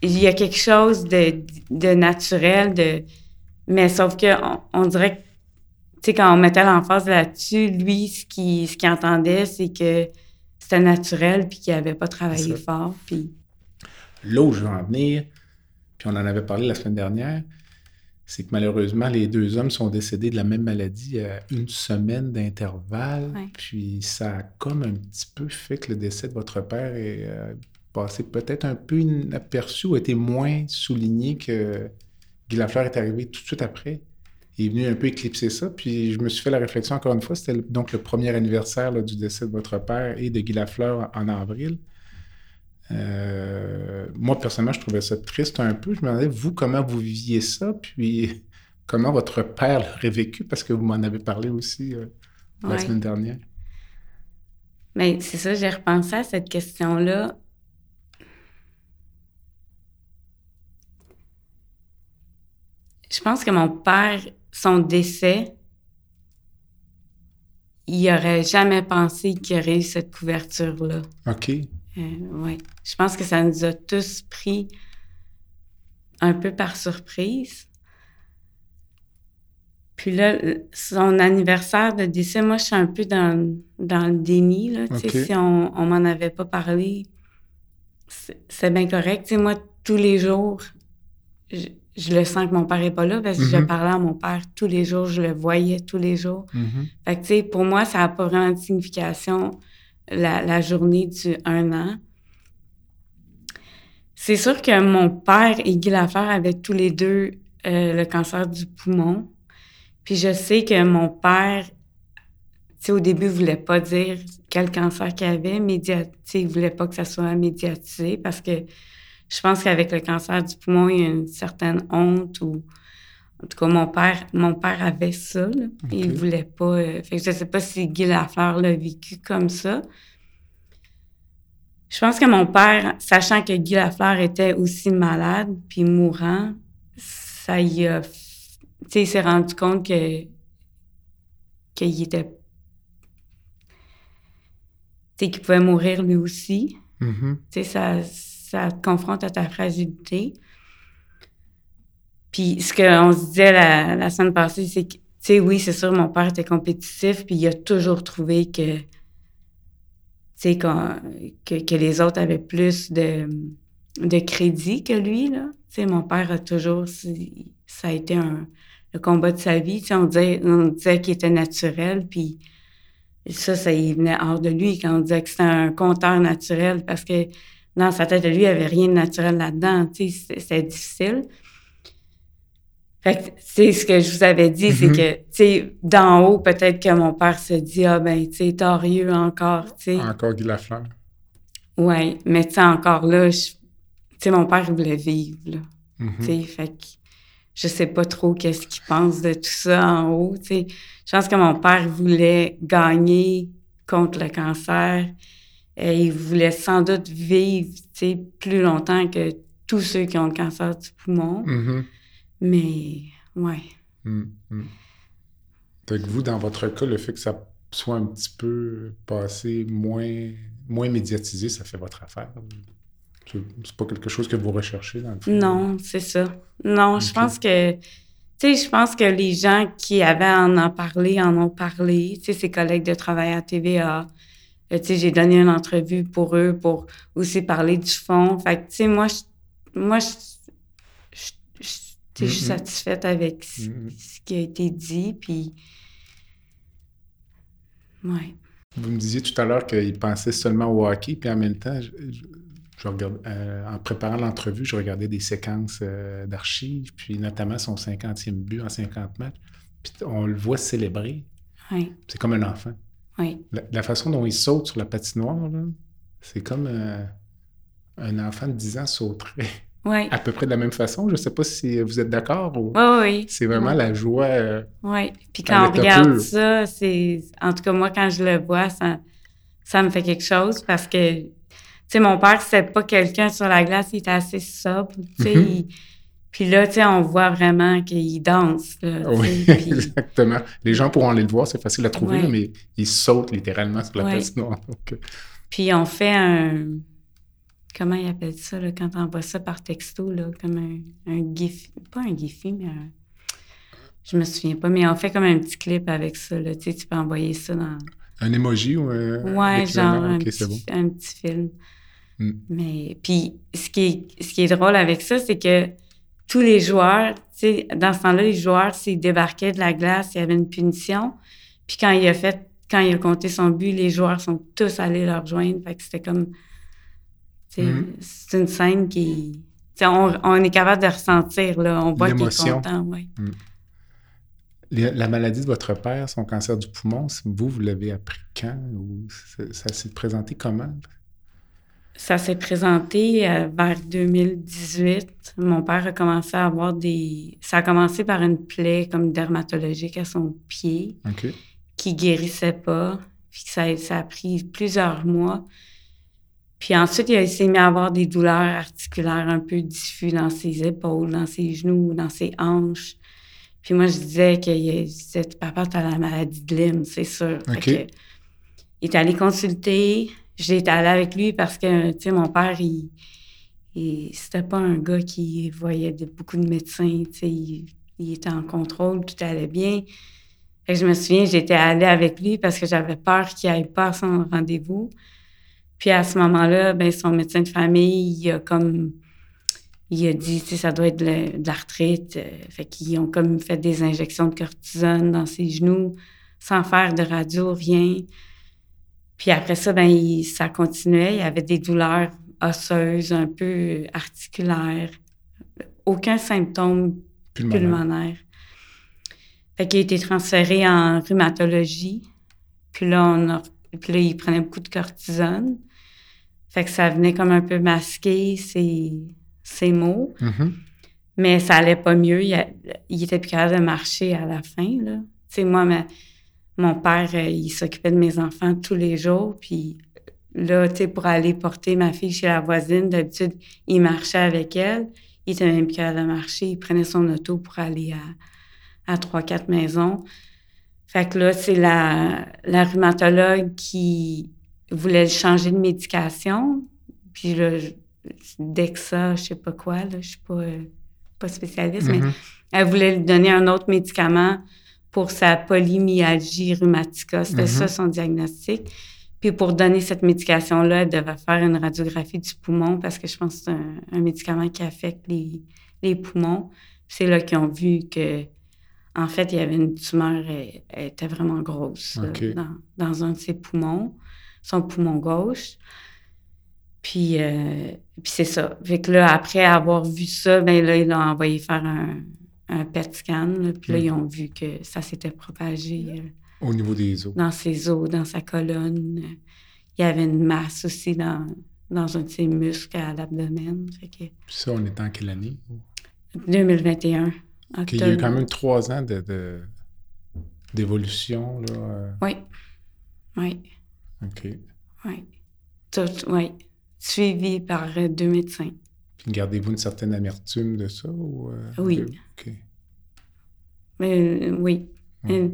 Il y a quelque chose de, de naturel, de... Mais sauf qu'on on dirait que... Tu sais, quand on mettait l'emphase là-dessus, lui, ce qu'il ce qu'il entendait, c'est que c'était naturel puis qu'il n'avait pas travaillé fort, puis... Là où je veux en venir, puis on en avait parlé la semaine dernière, c'est que malheureusement, les deux hommes sont décédés de la même maladie à une semaine d'intervalle. Ouais. Puis ça a comme un petit peu fait que le décès de votre père est euh, passé peut-être un peu inaperçu ou a été moins souligné que Guy Lafleur est arrivé tout de suite après. Il est venu un peu éclipser ça. Puis je me suis fait la réflexion encore une fois. C'était le, donc le premier anniversaire là, du décès de votre père et de Guy Lafleur en avril. Euh, moi, personnellement, je trouvais ça triste un peu. Je me demandais, vous, comment vous viviez ça, puis comment votre père l'aurait vécu, parce que vous m'en avez parlé aussi euh, la ouais. semaine dernière. Bien, c'est ça, j'ai repensé à cette question-là. Je pense que mon père, son décès, il n'aurait jamais pensé qu'il aurait eu cette couverture-là. OK. Euh, oui, je pense que ça nous a tous pris un peu par surprise. Puis là, son anniversaire de décès, moi, je suis un peu dans, dans le déni, là. Okay. Tu sais, si on ne m'en avait pas parlé, c'est, c'est bien correct. Tu sais, moi, tous les jours, je, je le sens que mon père n'est pas là parce que mm-hmm. je parlais à mon père tous les jours, je le voyais tous les jours. Mm-hmm. Fait que, tu sais, pour moi, ça n'a pas vraiment de signification... La, la journée du un an. C'est sûr que mon père et Guy Lafleur avaient tous les deux euh, le cancer du poumon. Puis je sais que mon père, tu sais, au début, il ne voulait pas dire quel cancer qu'il avait, médiat- il ne voulait pas que ça soit médiatisé parce que je pense qu'avec le cancer du poumon, il y a une certaine honte ou... En tout cas, mon père, mon père avait ça, là. Okay. Il voulait pas... Euh, fait que je ne sais pas si Guy Lafleur l'a vécu comme ça. Je pense que mon père, sachant que Guy Lafleur était aussi malade puis mourant, ça y a... Tu sais, il s'est rendu compte que... qu'il était... Tu sais, qu'il pouvait mourir lui aussi. Mm-hmm. Tu sais, ça, ça te confronte à ta fragilité. Puis ce qu'on se disait la, la semaine passée, c'est que, tu sais, oui, c'est sûr, mon père était compétitif, puis il a toujours trouvé que, tu sais, que, que les autres avaient plus de, de crédit que lui, là. Tu sais, mon père a toujours, ça a été un, le combat de sa vie. Tu sais, on disait, on disait qu'il était naturel, puis ça, ça il venait hors de lui quand on disait que c'était un compteur naturel, parce que dans sa tête de lui, il n'y avait rien de naturel là-dedans. Tu sais, c'était, c'était difficile. Fait que, tu sais, ce que je vous avais dit, mm-hmm. c'est que, tu sais, d'en haut, peut-être que mon père se dit, ah, ben, tu sais, torieux encore, tu sais. Encore Guy Lafleur. Oui, mais tu sais, encore là, je... tu sais, mon père, il voulait vivre, là. Mm-hmm. Tu sais, fait que je sais pas trop qu'est-ce qu'il pense de tout ça en haut, tu sais. Je pense que mon père voulait gagner contre le cancer. euh, ils voulaient sans doute vivre plus longtemps que tous ceux qui ont le cancer du poumon. Mm-hmm. Mais, ouais. Mm-hmm. Donc, vous, dans votre cas, le fait que ça soit un petit peu passé, moins, moins médiatisé, ça fait votre affaire. C'est, c'est pas quelque chose que vous recherchez dans le film? Non, c'est ça. Non, okay. je pense que, tu sais, je pense que les gens qui avaient à en parler en ont parlé. Tu sais, ses collègues de travail à T V A. Euh, tu sais, j'ai donné une entrevue pour eux pour aussi parler du fond. Fait que, tu sais, moi, je, moi, je, je, je, je, je suis mm-hmm. satisfaite avec ce, mm-hmm. ce qui a été dit, puis... Ouais. Vous me disiez tout à l'heure qu'ils pensaient seulement au hockey, puis en même temps... Je, je... Je regarde, euh, en préparant l'entrevue, je regardais des séquences euh, d'archives, puis notamment son cinquantième but en cinquante matchs. Puis on le voit célébrer. Oui. C'est comme un enfant. Oui. La, la façon dont il saute sur la patinoire, là, c'est comme euh, un enfant de dix ans sauterait. Oui. À peu près de la même façon. Je ne sais pas si vous êtes d'accord. Ou... Oui, oui. C'est vraiment oui. la joie. Euh, oui. Puis quand on regarde pure. ça, c'est. En tout cas, moi, quand je le vois, ça, ça me fait quelque chose parce que. Tu sais, mon père, c'était pas quelqu'un sur la glace, il était assez sobre, tu sais. Mm-hmm. Puis là, tu sais, on voit vraiment qu'il danse, là, oui, pis... exactement. Les gens pourront aller le voir, c'est facile à trouver, ouais. là, mais il saute littéralement sur la ouais. patinoire. Donc... Puis on fait un... Comment ils appellent ça, là, quand on voit ça par texto, là, comme un, un gif... Pas un gif, mais un... Je me souviens pas, mais on fait comme un petit clip avec ça, là, tu sais, tu peux envoyer ça dans... Un emoji ou un... Ouais, genre okay, un, petit, bon. un petit film. Mm. Mais puis, ce qui, est, ce qui est drôle avec ça, c'est que tous les joueurs, tu sais, dans ce temps-là, les joueurs, s'ils débarquaient de la glace, il y avait une punition. Puis quand il a fait, quand il a compté son but, les joueurs sont tous allés le rejoindre. Fait que c'était comme... Tu sais, mm. c'est une scène qui... Tu sais, on, on est capable de ressentir, là. On voit l'émotion. Qu'il est content, oui. Mm. La maladie de votre père, son cancer du poumon, vous, vous l'avez appris quand? Ou ça, ça s'est présenté comment? Ça s'est présenté euh, vers deux mille dix-huit. Mon père a commencé à avoir des... Ça a commencé par une plaie comme dermatologique à son pied okay. qui guérissait pas. Puis ça, ça a pris plusieurs mois. Puis ensuite, il s'est mis à avoir des douleurs articulaires un peu diffuses dans ses épaules, dans ses genoux, dans ses hanches. Puis moi, je disais que je disais, papa, t'as la maladie de Lyme, c'est sûr. Okay. Que, il est allé consulter. J'étais allée avec lui parce que, tu sais, mon père, il, il c'était pas un gars qui voyait de, beaucoup de médecins. Tu sais, il, il était en contrôle, tout allait bien. Fait que je me souviens, j'étais allée avec lui parce que j'avais peur qu'il aille pas à son rendez-vous. Puis à ce moment-là, ben son médecin de famille, il a comme... Il a dit, tu sais, ça doit être le, de l'arthrite. Euh, fait qu'ils ont comme fait des injections de cortisone dans ses genoux, sans faire de radio, rien. Puis après ça, ben il, ça continuait. Il y avait des douleurs osseuses, un peu articulaires. Aucun symptôme pulmonaire. pulmonaire. Fait qu'il a été transféré en rhumatologie. Puis là, on a, puis là, il prenait beaucoup de cortisone. Fait que ça venait comme un peu masquer ses... ses mots, mm-hmm. mais ça allait pas mieux. Il, a, il était plus capable de marcher à la fin, là. Tu sais, moi, ma, mon père, il s'occupait de mes enfants tous les jours, puis là, tu sais, pour aller porter ma fille chez la voisine, d'habitude, il marchait avec elle. Il était même plus capable de marcher. Il prenait son auto pour aller à trois, quatre maisons. Fait que là, c'est la, la rhumatologue qui voulait changer de médication, puis là, je, dès que ça, je sais pas quoi, là, je suis pas, euh, pas spécialiste, mm-hmm. mais elle voulait lui donner un autre médicament pour sa polymyalgie rhumatica. C'était mm-hmm. ça, son diagnostic. Puis pour donner cette médication-là, elle devait faire une radiographie du poumon parce que je pense que c'est un, un médicament qui affecte les, les poumons. Puis c'est là qu'ils ont vu que, en fait, il y avait une tumeur, elle, elle était vraiment grosse okay. là, dans, dans un de ses poumons, son poumon gauche. Puis, euh, puis c'est ça. Fait que là, après avoir vu ça, bien là, ils l'ont envoyé faire un, un P E T scan. Là, puis là, mmh. ils ont vu que ça s'était propagé. Au euh, niveau des os. Dans ses os, dans sa colonne. Il y avait une masse aussi dans, dans un de ses muscles à l'abdomen. Fait que... Puis ça, on était en quelle année? deux mille vingt et un. Octobre. Il y a eu quand même trois ans de, de, d'évolution, là. Oui. Oui. OK. Oui. Oui, suivi par deux médecins. Puis gardez-vous une certaine amertume de ça? Ou, euh, oui. De... Okay. Euh, oui. Hum. Euh,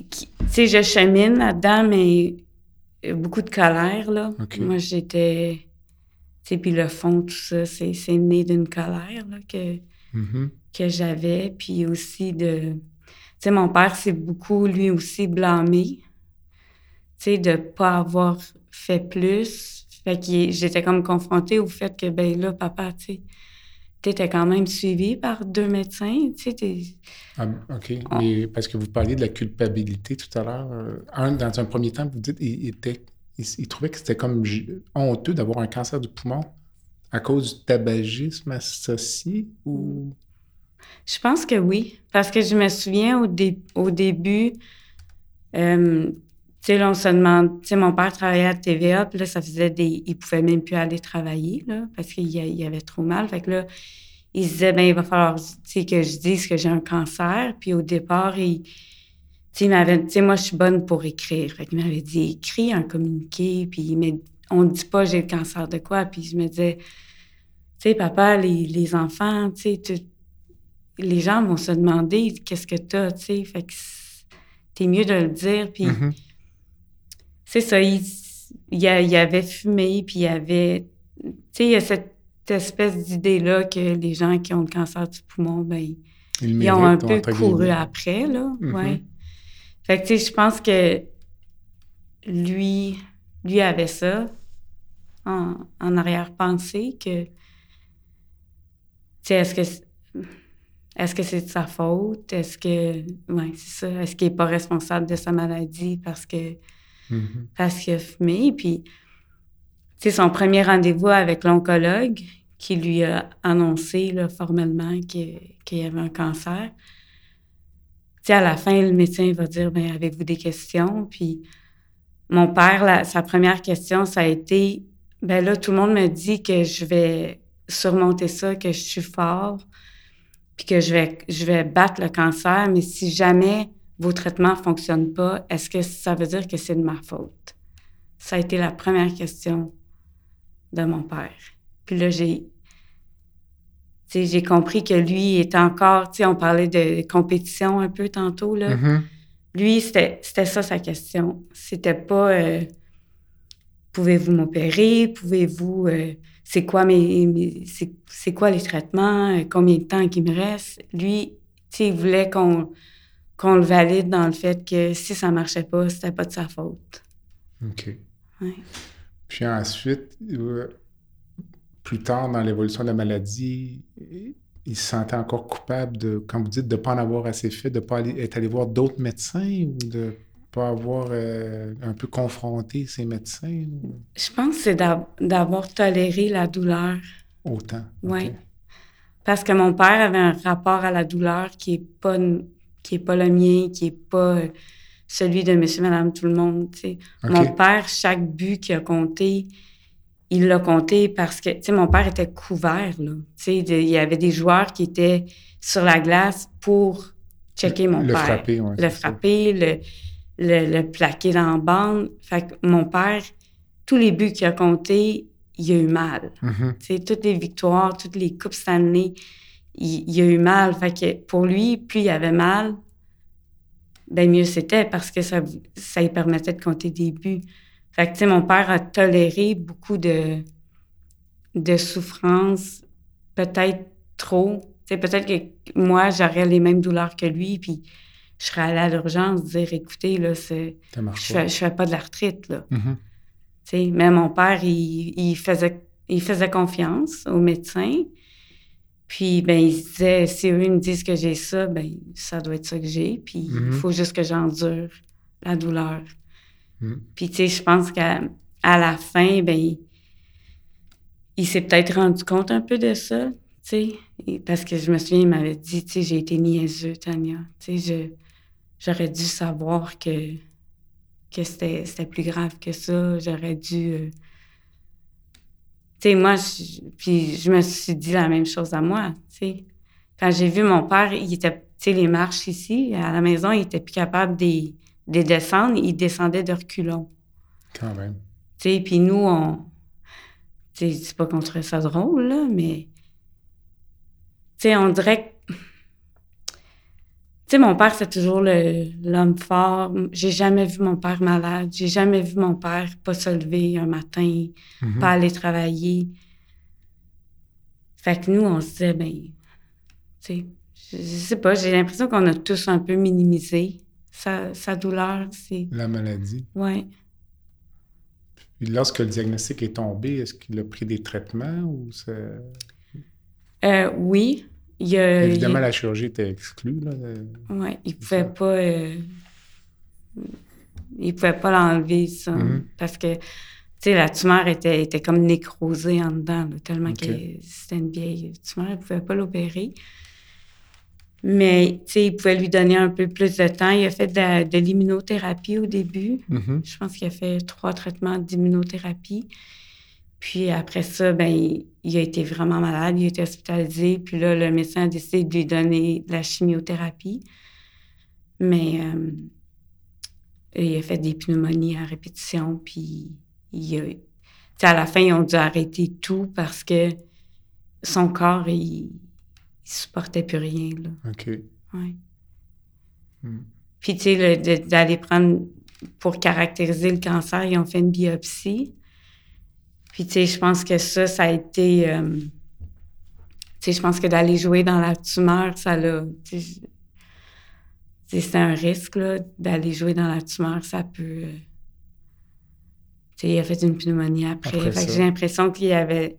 tu sais, je chemine là-dedans, mais beaucoup de colère, là. Okay. Moi, j'étais... Tu sais, puis le fond, tout ça, c'est, c'est né d'une colère, là, que, mm-hmm. que j'avais. Puis aussi de... Tu sais, mon père s'est beaucoup, lui aussi, blâmé. Tu sais, de pas avoir fait plus. Fait que j'étais comme confrontée au fait que, ben là, papa, tu sais, t'étais quand même suivi par deux médecins, tu sais, t'es... Ah, OK. On... Mais parce que vous parliez de la culpabilité tout à l'heure. Un, dans un premier temps, vous dites, il, était, il, il trouvait que c'était comme honteux d'avoir un cancer du poumon à cause du tabagisme associé ou... Je pense que oui, parce que je me souviens au, dé- au début... Euh, Tu sais, là, on se demande... Tu sais, mon père travaillait à T V A, puis là, ça faisait des... Il pouvait même plus aller travailler, là, parce qu'il y avait trop mal. Fait que là, il se disait, ben il va falloir, tu sais, que je dise que j'ai un cancer. Puis au départ, il... Tu sais, il m'avait... Tu sais, moi, je suis bonne pour écrire. Fait qu'il m'avait dit, écris un communiqué, puis on ne dit pas j'ai le cancer de quoi. Puis je me disais, tu sais, papa, les, les enfants, tu sais, tu... les gens vont se demander qu'est-ce que t'as, tu sais. Fait que t'es mieux de le dire, puis... Mm-hmm. C'est ça, il, il, il avait fumé, puis il avait... Tu sais, il y a cette espèce d'idée-là que les gens qui ont le cancer du poumon, ben ils, ils, méritent, ils ont un peu couru guillemets. Après, là, mm-hmm. ouais. Fait que, tu sais, je pense que lui, lui avait ça en, en arrière-pensée, que, tu sais, est-ce que, est-ce que c'est de sa faute? Est-ce que... Oui, c'est ça. Est-ce qu'il n'est pas responsable de sa maladie parce que... Mm-hmm. Parce qu'il a fumé, puis tu sais, son premier rendez-vous avec l'oncologue qui lui a annoncé là, formellement qu'il, qu'il y avait un cancer, tu sais, à la fin, le médecin va dire, bien, avez-vous des questions? Puis mon père, la, sa première question, ça a été, bien là, tout le monde me dit que je vais surmonter ça, que je suis fort, puis que je vais, je vais battre le cancer, mais si jamais... vos traitements ne fonctionnent pas, est-ce que ça veut dire que c'est de ma faute? Ça a été la première question de mon père. Puis là, j'ai, j'ai compris que lui est encore... On parlait de compétition un peu tantôt. Là. Mm-hmm. Lui, c'était, c'était ça sa question. C'était pas... Euh, pouvez-vous m'opérer? Pouvez-vous... Euh, c'est quoi mes, mes c'est, c'est quoi les traitements? Combien de temps qu'il me reste? Lui, il voulait qu'on... qu'on le valide dans le fait que si ça marchait pas, c'était pas de sa faute. OK. Ouais. Puis ensuite, euh, plus tard dans l'évolution de la maladie, il se sentait encore coupable, de, quand vous dites, de ne pas en avoir assez fait, de ne pas aller, être allé voir d'autres médecins ou de ne pas avoir euh, un peu confronté ces médecins? Ou... Je pense que c'est d'a- d'avoir toléré la douleur. Autant. Oui. Okay. Parce que mon père avait un rapport à la douleur qui n'est pas... Une... qui n'est pas le mien, qui n'est pas celui de monsieur, madame, tout le monde, tu sais. Okay. Mon père, chaque but qu'il a compté, il l'a compté parce que, tu sais, mon père était couvert, là. Tu sais, de, il y avait des joueurs qui étaient sur la glace pour checker le, mon le père. Frapper, ouais, le frapper, le, le, le plaquer dans la bande. Fait que mon père, tous les buts qu'il a comptés, il a eu mal. Mm-hmm. Tu sais, toutes les victoires, toutes les Coupes Stanley... Il, il a eu mal. Fait que pour lui, plus il avait mal, ben mieux c'était parce que ça, ça lui permettait de compter des buts. Fait que, tu sais, mon père a toléré beaucoup de, de souffrances, peut-être trop. Tu sais, peut-être que moi, j'aurais les mêmes douleurs que lui, puis je serais allée à l'urgence dire, écoutez, là, c'est, je fais, je fais pas de l'arthrite, là. Mm-hmm. Tu sais, mais mon père, il, il, faisait, il faisait confiance aux médecins. Puis, ben il se disait, si eux me disent que j'ai ça, ben ça doit être ça que j'ai. Puis, il mm-hmm. faut juste que j'endure la douleur. Mm-hmm. Puis, tu sais, je pense qu'à à la fin, ben il s'est peut-être rendu compte un peu de ça, tu sais. Parce que je me souviens, il m'avait dit, tu sais, j'ai été niaiseux, Tanya. Tu sais, je, j'aurais dû savoir que, que c'était, c'était plus grave que ça. J'aurais dû... Euh, tu sais, moi, je, puis je me suis dit la même chose à moi, tu sais. Quand j'ai vu mon père, il était, tu sais, les marches ici, à la maison, il était plus capable de, de descendre, il descendait de reculons. Quand même. Tu sais, puis nous, on... Tu sais, je dis pas qu'on serait ça drôle, là, mais... Tu sais, on dirait que... Tu sais, mon père, c'est toujours le, l'homme fort. J'ai jamais vu mon père malade. J'ai jamais vu mon père pas se lever un matin, mm-hmm. pas aller travailler. Fait que nous, on se disait, ben, tu sais, je, je sais pas, j'ai l'impression qu'on a tous un peu minimisé sa, sa douleur. C'est... La maladie. Oui. Puis lorsque le diagnostic est tombé, est-ce qu'il a pris des traitements ou ça... Euh, oui. Il a, Évidemment, il... la chirurgie était exclue. Oui, il ne pouvait pas... Euh, il pouvait pas l'enlever, ça. Mm-hmm. Parce que, tu sais, la tumeur était, était comme nécrosée en dedans, là, tellement okay. que c'était une vieille tumeur, elle ne pouvait pas l'opérer. Mais, tu sais, il pouvait lui donner un peu plus de temps. Il a fait de, la, de l'immunothérapie au début. Mm-hmm. Je pense qu'il a fait trois traitements d'immunothérapie. Puis après ça, ben il, il a été vraiment malade, il a été hospitalisé. Puis là, le médecin a décidé de lui donner de la chimiothérapie. Mais euh, il a fait des pneumonies à répétition. Puis il a, à la fin, ils ont dû arrêter tout parce que son corps, il ne supportait plus rien. Là. OK. Oui. Mm. Puis tu sais, d'aller prendre... Pour caractériser le cancer, ils ont fait une biopsie. Puis, tu sais, je pense que ça, ça a été... Euh, tu sais, je pense que d'aller jouer dans la tumeur, ça l'a... Tu sais, c'est un risque, là, d'aller jouer dans la tumeur, ça peut... Euh, tu sais, il a fait une pneumonie après. après fait que j'ai l'impression qu'il avait...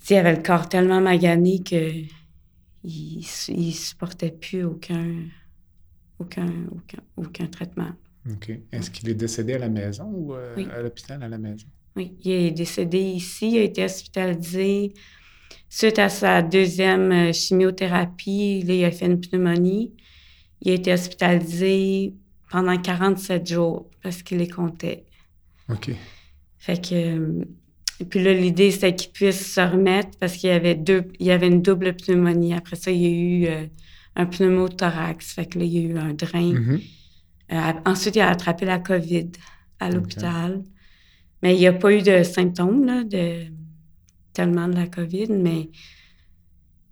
Tu sais, il avait le corps tellement magané que il, il supportait plus aucun, aucun, aucun, aucun traitement. OK. Est-ce qu'il est décédé à la maison ou euh, oui. à l'hôpital à la maison? Oui, il est décédé ici. Il a été hospitalisé. Suite à sa deuxième chimiothérapie, il a fait une pneumonie. Il a été hospitalisé pendant quarante-sept jours parce qu'il les comptait. OK. Fait que... Puis là, l'idée, c'était qu'il puisse se remettre parce qu'il y avait deux... Il y avait une double pneumonie. Après ça, il y a eu euh, un pneumothorax. Fait que là, il y a eu un drain. Mm-hmm. Euh, ensuite, il a attrapé la COVID à l'hôpital. Okay. Mais il n'y a pas eu de symptômes, là, de... tellement de la COVID, mais...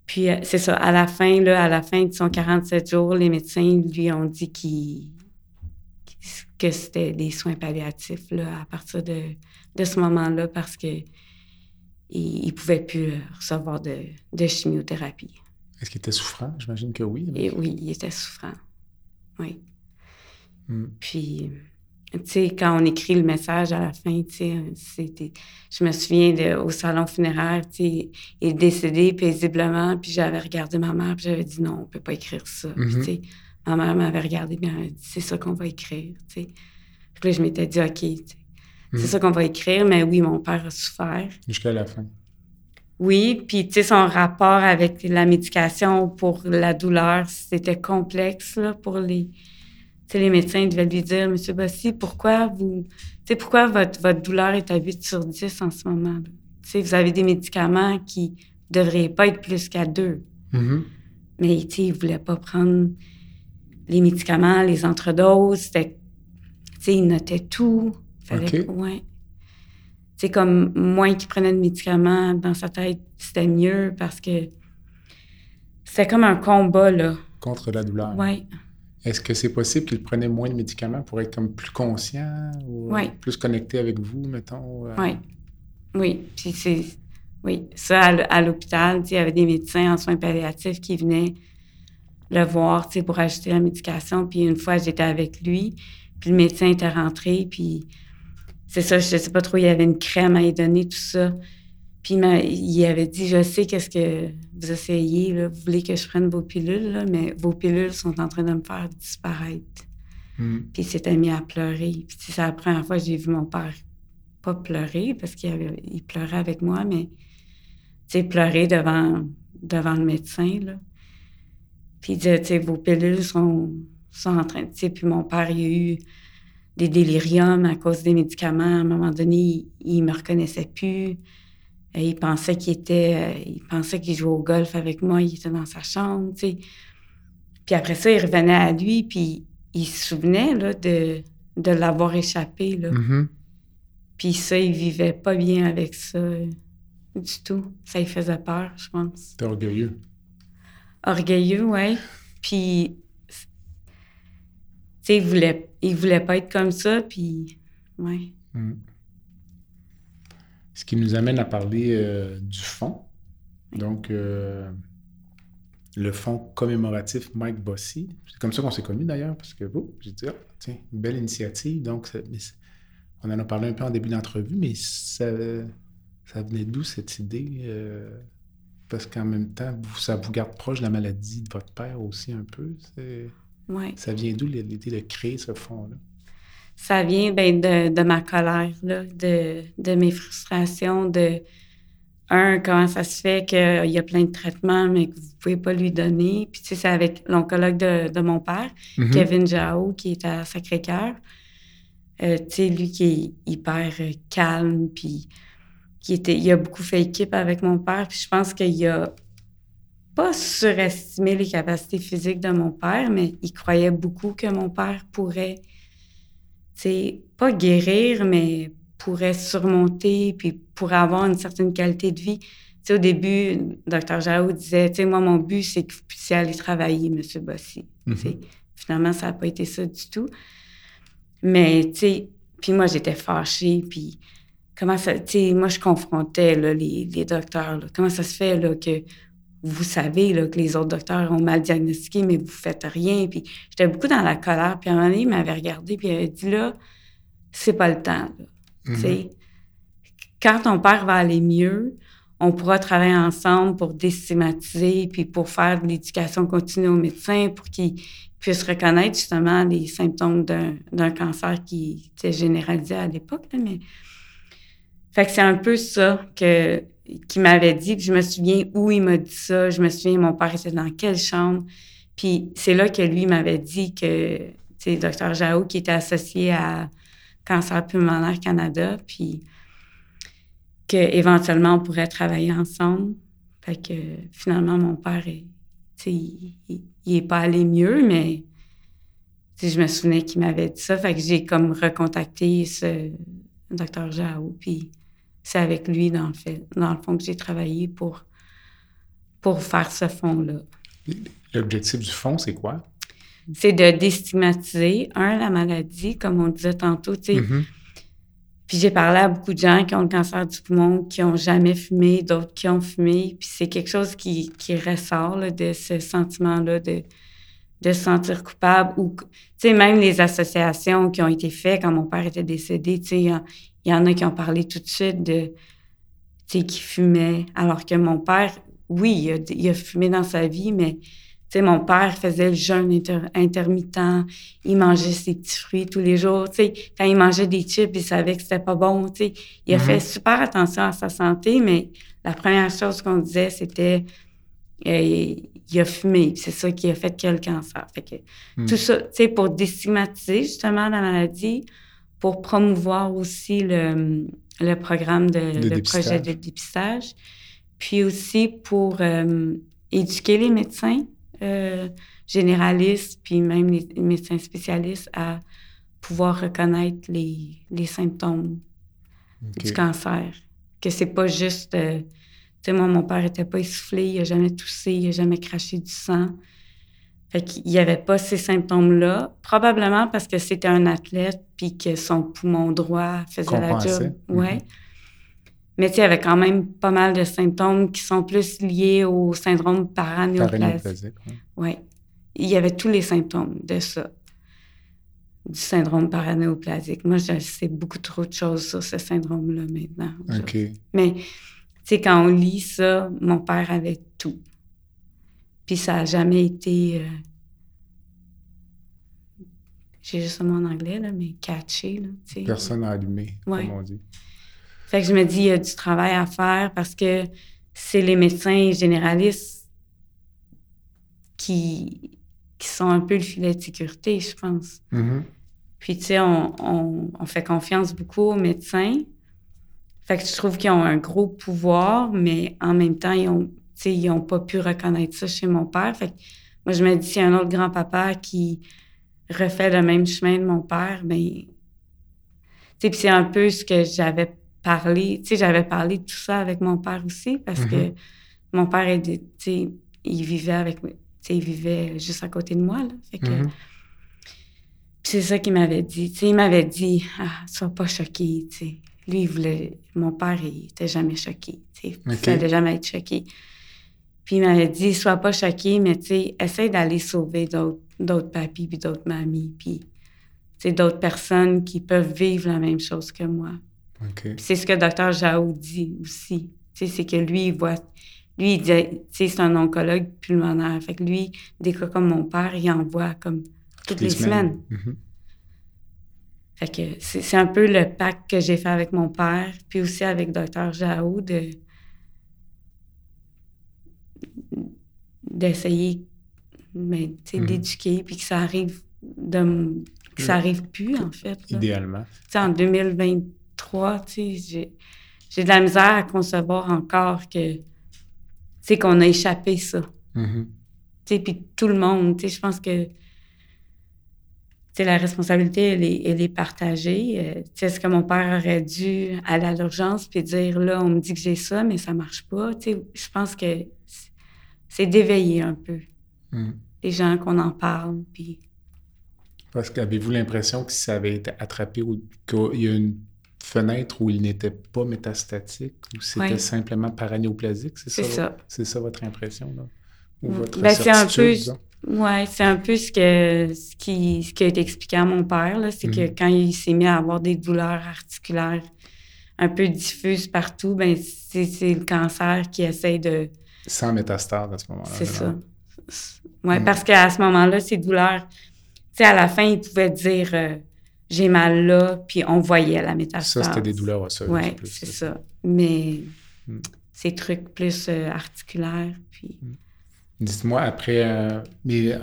Puis, euh, c'est ça, à la fin, là, à la fin de son quarante-sept jours, les médecins lui ont dit qu'il... que c'était des soins palliatifs, là, à partir de, de ce moment-là, parce que il ne pouvait plus recevoir de, de chimiothérapie. Est-ce qu'il était souffrant? J'imagine que oui. Mais... Et oui, il était souffrant, oui. Puis, tu sais, quand on écrit le message à la fin, tu sais, c'était... Je me souviens de, au salon funéraire, tu sais, il est décédé paisiblement, puis j'avais regardé ma mère, puis j'avais dit non, on peut pas écrire ça. Mm-hmm. Puis, tu sais, ma mère m'avait regardé, puis elle m'a dit c'est ça qu'on va écrire, tu sais. Puis là, je m'étais dit OK, tu sais, mm-hmm. c'est ça qu'on va écrire, mais oui, mon père a souffert. Jusqu'à la fin. Oui, puis, tu sais, son rapport avec la médication pour la douleur, c'était complexe, là, pour les... T'sais, les médecins devaient lui dire « Monsieur Bossy, pourquoi vous... pourquoi votre, votre douleur est à huit sur dix en ce moment? Vous avez des médicaments qui ne devraient pas être plus qu'à deux. Mm-hmm. » Mais il ne voulait pas prendre les médicaments, les entre-doses. C'était... Il notait tout. Fallait okay. ouais. Comme moins qu'il prenait de médicaments dans sa tête, c'était mieux parce que c'était comme un combat. Là. Contre la douleur. Oui. Est-ce que c'est possible qu'il prenait moins de médicaments pour être comme plus conscient ou oui. plus connecté avec vous, mettons? Euh... Oui. Oui. Puis c'est... Oui. Ça, à l'hôpital, il y avait des médecins en soins palliatifs qui venaient le voir pour ajouter la médication. Puis une fois, j'étais avec lui, puis le médecin était rentré, puis c'est ça, je ne sais pas trop, il y avait une crème à lui donner, tout ça. Puis il avait dit, je sais qu'est-ce que vous essayez, là, vous voulez que je prenne vos pilules, là, mais vos pilules sont en train de me faire disparaître. Mm. Puis il s'était mis à pleurer. Puis c'est la première fois que j'ai vu mon père pas pleurer, parce qu'il avait, il pleurait avec moi, mais tu sais, pleurer devant, devant le médecin, là. Puis il disait, tu sais, vos pilules sont, sont en train de... Tu sais, puis mon père, il a eu des déliriums à cause des médicaments. À un moment donné, il, il me reconnaissait plus. Et il pensait qu'il était... Euh, il pensait qu'il jouait au golf avec moi. Il était dans sa chambre, tu sais. Puis après ça, il revenait à lui, puis il se souvenait, là, de, de l'avoir échappé, là. Mm-hmm. Puis ça, il vivait pas bien avec ça du tout. Ça lui faisait peur, je pense. T'es orgueilleux. Orgueilleux, oui. Puis, tu sais, il voulait, il voulait pas être comme ça, puis, ouais. Mm. Ce qui nous amène à parler euh, du fonds. Donc, euh, le fonds commémoratif Mike Bossy. C'est comme ça qu'on s'est connus, d'ailleurs, parce que, oh, j'ai dit, ah, oh, tiens, belle initiative. Donc, ça, mais, on en a parlé un peu en début d'entrevue, mais ça, ça venait d'où, cette idée? Euh, parce qu'en même temps, vous, ça vous garde proche de la maladie de votre père aussi, un peu. C'est, ouais. Ça vient d'où, l'idée de créer ce fonds-là? Ça vient ben, de, de ma colère, là, de, de mes frustrations, de... Un, comment ça se fait qu'il y a plein de traitements, mais que vous ne pouvez pas lui donner. Puis, tu sais, c'est avec l'oncologue de, de mon père, mm-hmm. Kevin Jao, qui est à Sacré-Cœur. Euh, tu sais, lui qui est hyper calme, puis qui était, il a beaucoup fait équipe avec mon père. Puis je pense qu'il a pas surestimé les capacités physiques de mon père, mais il croyait beaucoup que mon père pourrait... C'est pas guérir, mais pourrait surmonter, puis pourrait avoir une certaine qualité de vie. Tu sais, au début, docteur Jao disait, tu sais, moi, mon but, c'est que vous puissiez aller travailler, monsieur Bossy. Mm-hmm. Finalement, ça n'a pas été ça du tout. Mais, tu sais, puis moi, j'étais fâchée, puis comment ça, tu sais, moi, je confrontais là, les, les docteurs. Là, comment ça se fait là, que vous savez là, que les autres docteurs ont mal diagnostiqué, mais vous ne faites rien. Puis j'étais beaucoup dans la colère. Puis à un moment donné, il m'avait regardé puis il avait dit, là, c'est pas le temps. Là. Mm-hmm. Quand ton père va aller mieux, on pourra travailler ensemble pour déstigmatiser puis pour faire de l'éducation continue aux médecins pour qu'ils puissent reconnaître justement les symptômes d'un, d'un cancer qui était généralisé à l'époque. Là, mais... Fait que c'est un peu ça que... qui m'avait dit, puis je me souviens où il m'a dit ça, je me souviens mon père était dans quelle chambre, puis c'est là que lui m'avait dit que, tu sais, docteur Jao, qui était associé à Cancer Pulmonaire Canada, puis qu'éventuellement, on pourrait travailler ensemble. Fait que, finalement, mon père, tu sais, il n'est pas allé mieux, mais je me souvenais qu'il m'avait dit ça, fait que j'ai comme recontacté ce docteur Jao, puis... C'est avec lui, dans le, fait, dans le fond, que j'ai travaillé pour, pour faire ce fonds-là. L'objectif du fonds, c'est quoi? C'est de déstigmatiser, un, la maladie, comme on disait tantôt, tu sais. Mm-hmm. Puis j'ai parlé à beaucoup de gens qui ont le cancer du poumon, qui n'ont jamais fumé, d'autres qui ont fumé. Puis c'est quelque chose qui, qui ressort là, de ce sentiment-là de... de se sentir coupable ou, tu sais, même les associations qui ont été faites quand mon père était décédé, tu sais, il y, y en a qui ont parlé tout de suite de, tu sais, qui fumait, alors que mon père, oui, il a, il a fumé dans sa vie, mais, tu sais, mon père faisait le jeûne inter- intermittent, il mangeait ses petits fruits tous les jours, tu sais, quand il mangeait des chips, il savait que c'était pas bon, tu sais, il a mm-hmm. fait super attention à sa santé, mais la première chose qu'on disait, c'était... Euh, il a fumé, c'est ça qui a fait qu'il y a le cancer. Fait que mmh. tout ça, tu sais, pour déstigmatiser justement la maladie, pour promouvoir aussi le, le programme, de, de le projet de dépistage, puis aussi pour euh, éduquer les médecins euh, généralistes, puis même les médecins spécialistes à pouvoir reconnaître les, les symptômes okay. du cancer. Que c'est pas juste... Euh, Tu sais, moi, mon père n'était pas essoufflé, il n'a jamais toussé, il n'a jamais craché du sang. Fait qu'il n'y avait pas ces symptômes-là. Probablement parce que c'était un athlète puis que son poumon droit faisait compensé. La job. Ouais. Mm-hmm. Mais tu sais, il y avait quand même pas mal de symptômes qui sont plus liés au syndrome paranéoplasique. Oui. Il y avait tous les symptômes de ça, du syndrome paranéoplasique. Moi, je sais beaucoup trop de choses sur ce syndrome-là maintenant. OK. Mais... Tu sais, quand on lit ça, mon père avait tout. Puis ça n'a jamais été... Euh... J'ai juste le mot en anglais, là, mais catché, là, tu sais. Personne à allumer, ouais. comme on dit. Fait que je me dis, il y a du travail à faire parce que c'est les médecins généralistes qui, qui sont un peu le filet de sécurité, je pense. Mm-hmm. Puis, tu sais, on, on, on fait confiance beaucoup aux médecins. Fait que je trouve qu'ils ont un gros pouvoir, mais en même temps, ils ont, t'sais, ils n'ont pas pu reconnaître ça chez mon père. Fait que moi, je me dis, s'il y a un autre grand-papa qui refait le même chemin de mon père, bien, Puis c'est un peu ce que j'avais parlé. Tu sais, j'avais parlé de tout ça avec mon père aussi, parce mm-hmm. que mon père, est, tu sais, il vivait avec, tu sais, il vivait juste à côté de moi, là. Fait que, mm-hmm. c'est ça qu'il m'avait dit. Tu sais, il m'avait dit, ah, sois pas choquée, tu sais. Lui, il voulait, mon père, il était jamais choqué, tu sais. Okay. Il fallait jamais être choqué. Puis il m'avait dit, sois pas choquée, mais tu sais, essaie d'aller sauver d'autres, d'autres papis puis d'autres mamies, puis c'est d'autres personnes qui peuvent vivre la même chose que moi. Okay. C'est ce que docteur Jao dit aussi. T'sais, c'est que lui, il voit... Lui, il dit, c'est un oncologue pulmonaire. Fait que lui, des cas comme mon père, il en voit comme toutes, toutes les semaines. semaines. Mm-hmm. Fait que c'est, c'est un peu le pacte que j'ai fait avec mon père, puis aussi avec docteur Jao, de... d'essayer, ben, t'sais, mm-hmm. d'éduquer, puis que ça arrive de... que ça n'arrive plus, en fait. Là. Idéalement. Tu sais, en deux mille vingt-trois, tu sais, j'ai, j'ai de la misère à concevoir encore que, tu sais, qu'on a échappé ça. Mm-hmm. Tu sais, puis tout le monde, tu sais, je pense que, tu sais, la responsabilité, elle est, elle est partagée. Tu sais, est-ce que mon père aurait dû aller à l'urgence puis dire, là, on me dit que j'ai ça, mais ça marche pas? Tu sais, je pense que c'est d'éveiller un peu mm. les gens qu'on en parle, puis... Parce qu'avez-vous l'impression que si ça avait été attrapé ou qu'il y a une fenêtre où il n'était pas métastatique ou c'était oui. simplement paranéoplasique, c'est, c'est ça, ça? C'est ça votre impression, là? Ou votre ben, certitude, c'est un peu, ouais, c'est un peu ce, que, ce, qui, ce qui a été expliqué à mon père, là, c'est mm-hmm. que quand il s'est mis à avoir des douleurs articulaires un peu diffuses partout, ben c'est, c'est le cancer qui essaie de... Sans métastase à ce moment-là. C'est ça. Oui, mm-hmm. parce qu'à ce moment-là, ces douleurs... Tu sais, à la fin, il pouvait dire euh, « j'ai mal là », puis on voyait la métastase. Ça, c'était des douleurs osseuses. Oui, c'est ça. ça. Mais mm. ces trucs plus euh, articulaires, puis… Mm. Dites-moi, après, euh, mais euh,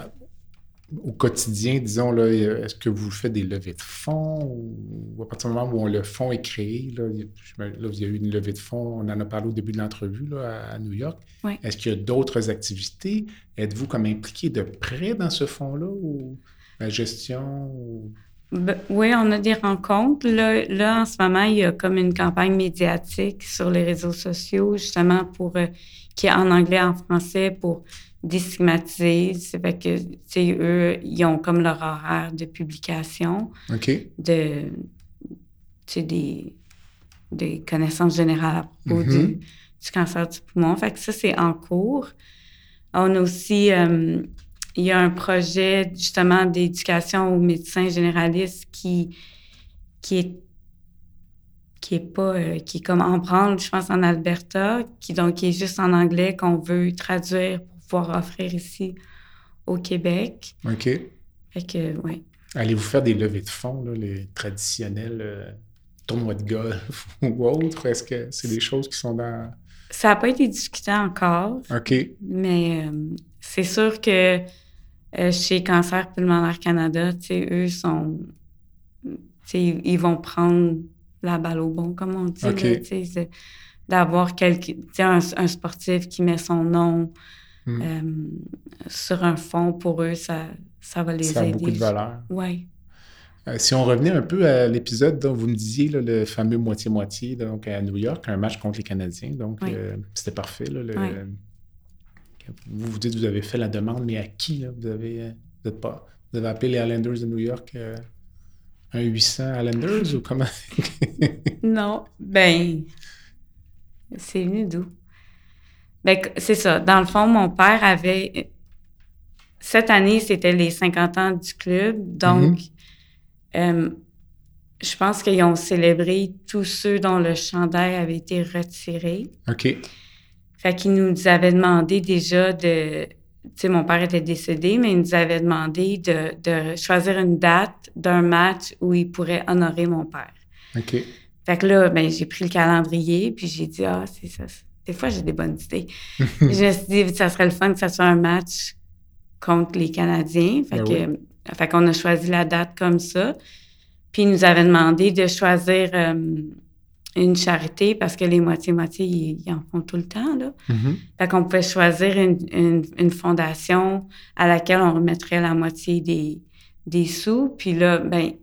au quotidien, disons, là, est-ce que vous faites des levées de fonds ou à partir du moment où le fonds est créé, là, il y a eu une levée de fonds, on en a parlé au début de l'entrevue, là, à New York. Ouais. Est-ce qu'il y a d'autres activités? Êtes-vous comme impliqué de près dans ce fonds-là ou… La gestion? Ou... Ben, oui, on a des rencontres. Là, là, en ce moment, il y a comme une campagne médiatique sur les réseaux sociaux, justement, pour euh, qui est en anglais, en français, pour déstigmatiser. C'est fait que, tu sais, eux, ils ont comme leur horaire de publication. OK. De, tu sais, des, des connaissances générales à propos mm-hmm. du, du cancer du poumon. Fait que ça, c'est en cours. On a aussi... Euh, Il y a un projet, justement, d'éducation aux médecins généralistes qui, qui est, qui est pas, euh, qui est comme en branle, je pense, en Alberta, qui, donc, qui est juste en anglais, qu'on veut traduire pour pouvoir offrir ici au Québec. OK. Fait que, oui. Allez-vous faire des levées de fonds, là, les traditionnels euh, tournois de golf ou autres? Est-ce que c'est des choses qui sont dans... Ça n'a pas été discuté encore. OK. Mais euh, c'est sûr que... Euh, chez Cancer Pulmonaire Canada, tu sais, eux sont... Tu sais, ils vont prendre la balle au bon, comme on dit. Okay. Tu sais, d'avoir quelqu'un... Tu sais, un, un sportif qui met son nom mm. euh, sur un fonds, pour eux, ça, ça va les ça aider. Ça a beaucoup de valeur. Oui. Euh, si on revenait un peu à l'épisode dont vous me disiez, là, le fameux moitié-moitié, donc à New York, un match contre les Canadiens, donc oui. euh, c'était parfait, là, le... Oui. Vous vous dites que vous avez fait la demande, mais à qui, là? Vous avez, vous êtes pas, vous avez appelé les Highlanders de New York euh, un huit cents Highlanders ou comment? Non, ben, c'est venu d'où? Ben, c'est ça. Dans le fond, mon père avait... Cette année, c'était les cinquante ans du club, donc mm-hmm. euh, je pense qu'ils ont célébré tous ceux dont le chandail avait été retiré. OK. Fait qu'il nous avait demandé déjà de... Tu sais, mon père était décédé, mais il nous avait demandé de, de choisir une date d'un match où il pourrait honorer mon père. OK. Fait que là, ben j'ai pris le calendrier, puis j'ai dit, ah, c'est ça. Des fois, j'ai des bonnes idées. Je me suis dit, ça serait le fun que ça soit un match contre les Canadiens. Fait, ben que, oui. fait qu'on a choisi la date comme ça. Puis il nous avait demandé de choisir... Euh, une charité, parce que les moitiés-moitiés, ils, ils en font tout le temps, là. Mm-hmm. Fait qu'on pouvait choisir une, une, une fondation à laquelle on remettrait la moitié des, des sous. Puis là, ben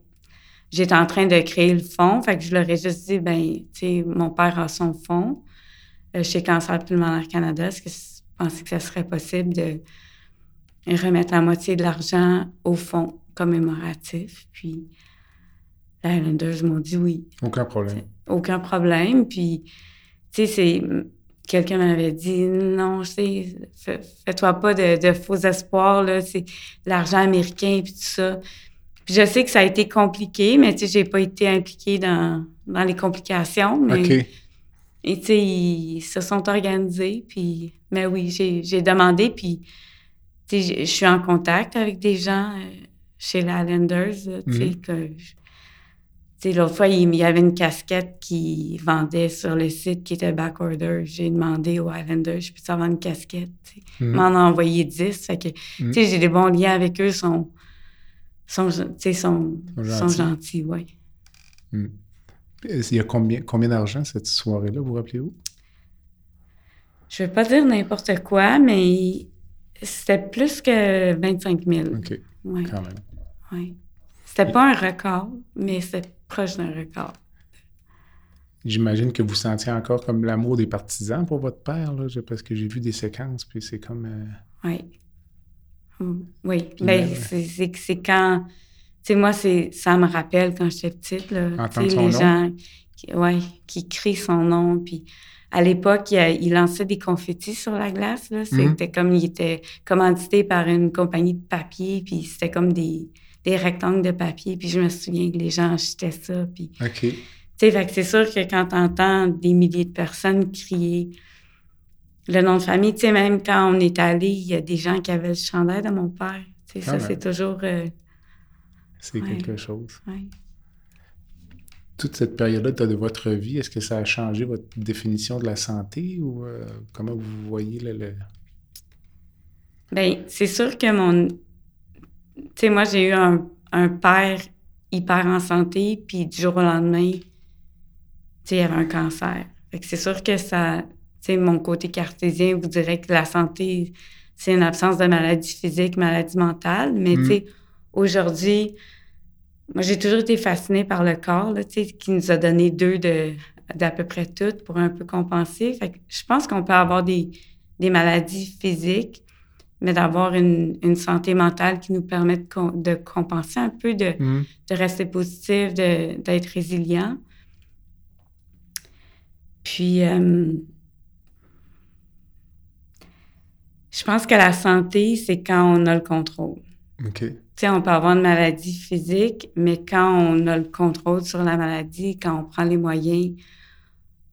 j'étais en train de créer le fonds. Fait que je leur ai juste dit, bien, tu sais, mon père a son fonds euh, chez Cancer Pulmonaire Canada. Est-ce que vous pensez que ça serait possible de remettre la moitié de l'argent au fonds commémoratif? Puis, les Highlanders m'ont dit oui. Aucun problème. T'sais, aucun problème. Puis, tu sais, c'est... Quelqu'un m'avait dit, non, je sais, fais-toi pas de, de faux espoirs, là, c'est l'argent américain, puis tout ça. Puis je sais que ça a été compliqué, mais tu sais, j'ai pas été impliquée dans, dans les complications. Mais, OK. Et tu sais, ils se sont organisés, puis, mais oui, j'ai, j'ai demandé, puis, tu sais, je suis en contact avec des gens chez les Highlanders, tu sais, mm-hmm. que... Je, T'sais, l'autre fois, il y avait une casquette qui vendait sur le site qui était backorder. J'ai demandé aux Highlanders, je peux-tu avoir une casquette? Ils m'en ont envoyé dix. Fait que, mm-hmm. t'sais, j'ai des bons liens avec eux. Ils sont, sont, sont, sont, sont gentils. Ouais. Mm. Il y a combien, combien d'argent cette soirée-là, vous rappelez-vous? Je ne vais pas dire n'importe quoi, mais c'était plus que vingt-cinq mille. OK, ouais. Quand même. Oui. C'était pas un record, mais c'était proche d'un record. J'imagine que vous sentiez encore comme l'amour des partisans pour votre père, là, parce que j'ai vu des séquences, puis c'est comme... Euh... Oui. Mmh. Oui, bien, c'est, c'est, c'est quand... Tu sais, moi, c'est, ça me rappelle quand j'étais petite, là. Entendre son les nom. Gens qui, ouais, qui crient son nom, puis... À l'époque, il, a, il lançait des confettis sur la glace, là. C'était mmh. comme... Il était commandité par une compagnie de papier, puis c'était comme des... des rectangles de papier, puis je me souviens que les gens achetaient ça, puis... OK. Tu sais, fait que c'est sûr que quand t'entends des milliers de personnes crier le nom de famille, tu sais, même quand on est allé, il y a des gens qui avaient le chandail de mon père. Tu sais, ça, même. C'est toujours... Euh... C'est ouais. quelque chose. Oui. Toute cette période-là de votre vie, est-ce que ça a changé votre définition de la santé ou euh, comment vous voyez le... le... Bien, c'est sûr que mon... Tu sais, moi, j'ai eu un, un père hyper en santé, puis du jour au lendemain, tu sais, il avait un cancer. Fait que c'est sûr que ça... Tu sais, mon côté cartésien vous dirait que la santé, c'est une absence de maladie physique, maladie mentale. Mais, mm. tu sais, aujourd'hui, moi, j'ai toujours été fascinée par le corps, là, tu sais, qui nous a donné deux de, d'à peu près toutes pour un peu compenser. Fait que je pense qu'on peut avoir des, des maladies physiques, mais d'avoir une, une santé mentale qui nous permet de, com- de compenser un peu, de, mmh. de rester positif, de, d'être résilient. Puis, euh, je pense que la santé, c'est quand on a le contrôle. OK. Tu sais, on peut avoir une maladie physique, mais quand on a le contrôle sur la maladie, quand on prend les moyens,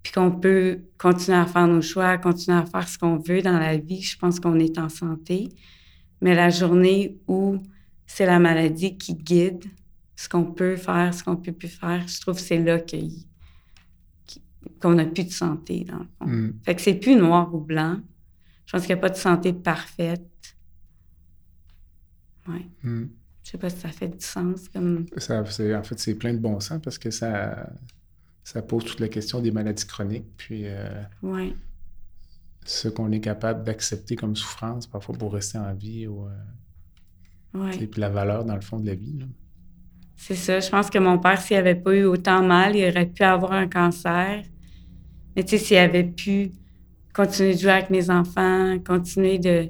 puis qu'on peut continuer à faire nos choix, continuer à faire ce qu'on veut dans la vie, je pense qu'on est en santé. Mais la journée où c'est la maladie qui guide ce qu'on peut faire, ce qu'on ne peut plus faire, je trouve que c'est là que, qu'on n'a plus de santé, dans le fond. Mm. Fait que c'est plus noir ou blanc. Je pense qu'il n'y a pas de santé parfaite. Oui. Mm. Je ne sais pas si ça fait du sens. Comme... Ça, c'est, en fait, c'est plein de bon sens parce que ça... Ça pose toute la question des maladies chroniques, puis euh, ouais. ce qu'on est capable d'accepter comme souffrance, parfois pour rester en vie, ou, euh, ouais. puis la valeur, dans le fond, de la vie. Là. C'est ça. Je pense que mon père, s'il n'avait pas eu autant mal, il aurait pu avoir un cancer. Mais tu sais, s'il avait pu continuer de jouer avec mes enfants, continuer de,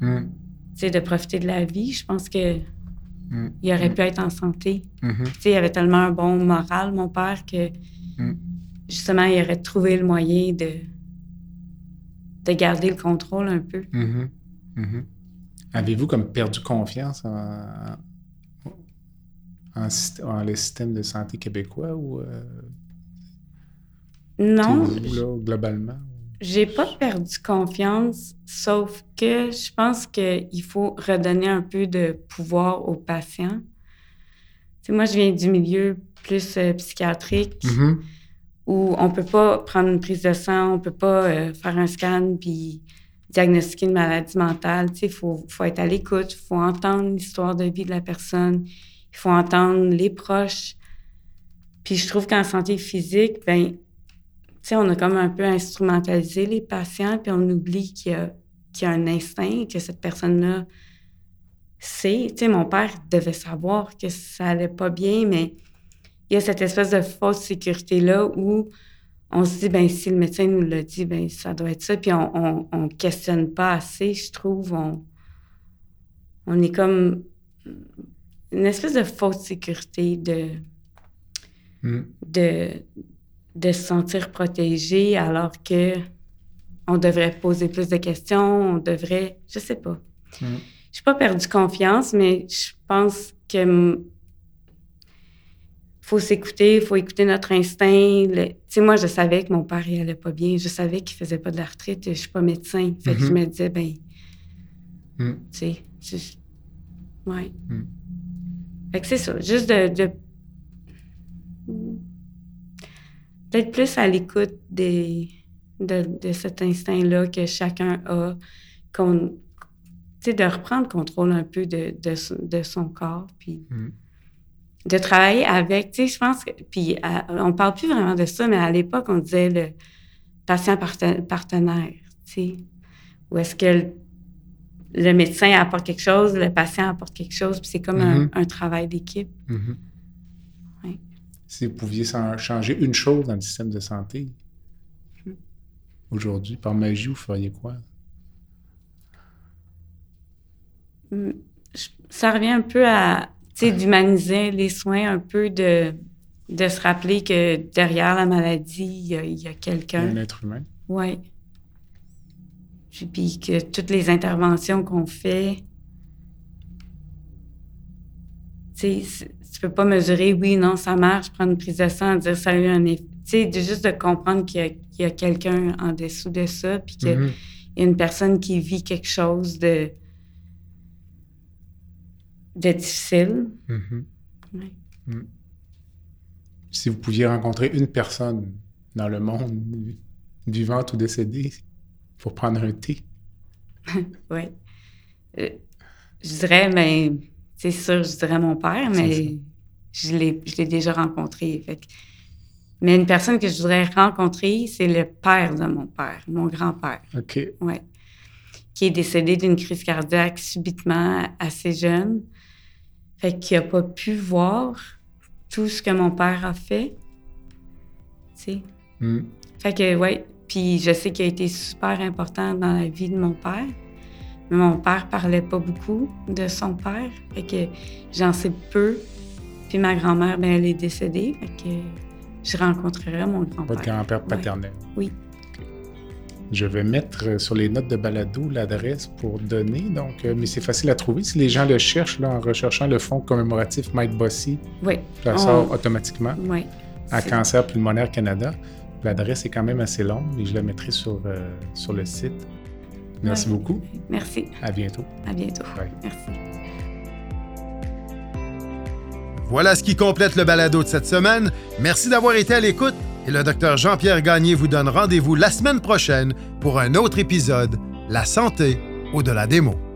mm. tu sais, de profiter de la vie, je pense que mm. il aurait mm. pu être en santé. Mm-hmm. Tu sais, il avait tellement un bon moral, mon père, que... Mm. Justement, il aurait trouvé le moyen de, de garder le contrôle un peu. Mm-hmm. Mm-hmm. Avez-vous comme perdu confiance en, en, en le système de santé québécois ou euh, non, vous, là, globalement? J'ai pas perdu confiance, sauf que je pense qu'il faut redonner un peu de pouvoir aux patients. Tu sais, moi, je viens du milieu plus euh, psychiatrique, mm-hmm. où on ne peut pas prendre une prise de sang, on ne peut pas euh, faire un scan puis diagnostiquer une maladie mentale. Tu sais, il faut, faut être à l'écoute, il faut entendre l'histoire de vie de la personne, il faut entendre les proches. Puis je trouve qu'en santé physique, ben, tu sais, on a comme un peu instrumentalisé les patients, puis on oublie qu'il y a, qu'il y a un instinct, que cette personne-là sait. Tu sais, mon père devait savoir que ça n'allait pas bien, mais... il y a cette espèce de fausse sécurité-là où on se dit, bien, si le médecin nous l'a dit, bien, ça doit être ça. Puis on ne questionne pas assez, je trouve. On, on est comme une espèce de fausse sécurité de, mm. de, de se sentir protégé alors que on devrait poser plus de questions, on devrait... Je sais pas. Mm. Je n'ai pas perdu confiance, mais je pense que... faut s'écouter, faut écouter notre instinct. Le... Tu sais, moi, je savais que mon père, il allait pas bien. Je savais qu'il faisait pas de l'arthrite. Je suis pas médecin. Fait mm-hmm. que je me disais, ben, mm. tu sais, je... ouais. Mm. Fait que c'est ça. Juste de, de... d'être plus à l'écoute des... de, de cet instinct-là que chacun a, qu'on... Tu sais, de reprendre contrôle un peu de, de, de son corps, puis... Mm. De travailler avec, tu sais, je pense que... Puis, à, on parle plus vraiment de ça, mais à l'époque, on disait le patient partenaire, tu sais. Où est-ce que le, le médecin apporte quelque chose, le patient apporte quelque chose, puis c'est comme mm-hmm. un, un travail d'équipe. Mm-hmm. Ouais. Si vous pouviez changer une chose dans le système de santé, mm-hmm. aujourd'hui, par magie, vous feriez quoi? Ça revient un peu à... Tu sais, d'humaniser les soins un peu, de, de se rappeler que derrière la maladie, il y a, il y a quelqu'un. Il y a un être humain. Oui. Puis que toutes les interventions qu'on fait, tu sais, tu peux pas mesurer, oui, non, ça marche, prendre une prise de sang, dire ça a eu un effet. Tu sais, de, juste de comprendre qu'il y a, qu'il y a quelqu'un en dessous de ça, puis qu'il mm-hmm. y a une personne qui vit quelque chose de... de difficile. Mm-hmm. Oui. Mm. Si vous pouviez rencontrer une personne dans le monde, vivante ou décédée, pour prendre un thé. Oui. Euh, je dirais, mais c'est sûr, je dirais mon père, mais je l'ai, je l'ai déjà rencontré. Fait que... Mais une personne que je voudrais rencontrer, c'est le père de mon père, mon grand-père. OK. Oui. Qui est décédé d'une crise cardiaque subitement, assez jeune. Fait qu'il n'a pas pu voir tout ce que mon père a fait. Tu sais? Mm. Fait que, ouais. Puis je sais qu'il a été super important dans la vie de mon père. Mais mon père parlait pas beaucoup de son père. Fait que j'en sais peu. Puis ma grand-mère, bien, elle est décédée. Fait que je rencontrerai mon grand-père. Votre grand-père paternel. Ouais. Oui. Je vais mettre sur les notes de balado l'adresse pour donner, donc, euh, mais c'est facile à trouver. Si les gens le cherchent là, en recherchant le Fonds Commémoratif Mike Bossy, oui. ça sort on... automatiquement oui. à c'est... Cancer Pulmonaire Canada. L'adresse est quand même assez longue et je la mettrai sur, euh, sur le site. Merci oui. beaucoup. Merci. À bientôt. À bientôt. Ouais. Merci. Voilà ce qui complète le balado de cette semaine. Merci d'avoir été à l'écoute. Et le docteur Jean-Pierre Gagné vous donne rendez-vous la semaine prochaine pour un autre épisode, La santé au-delà des maux.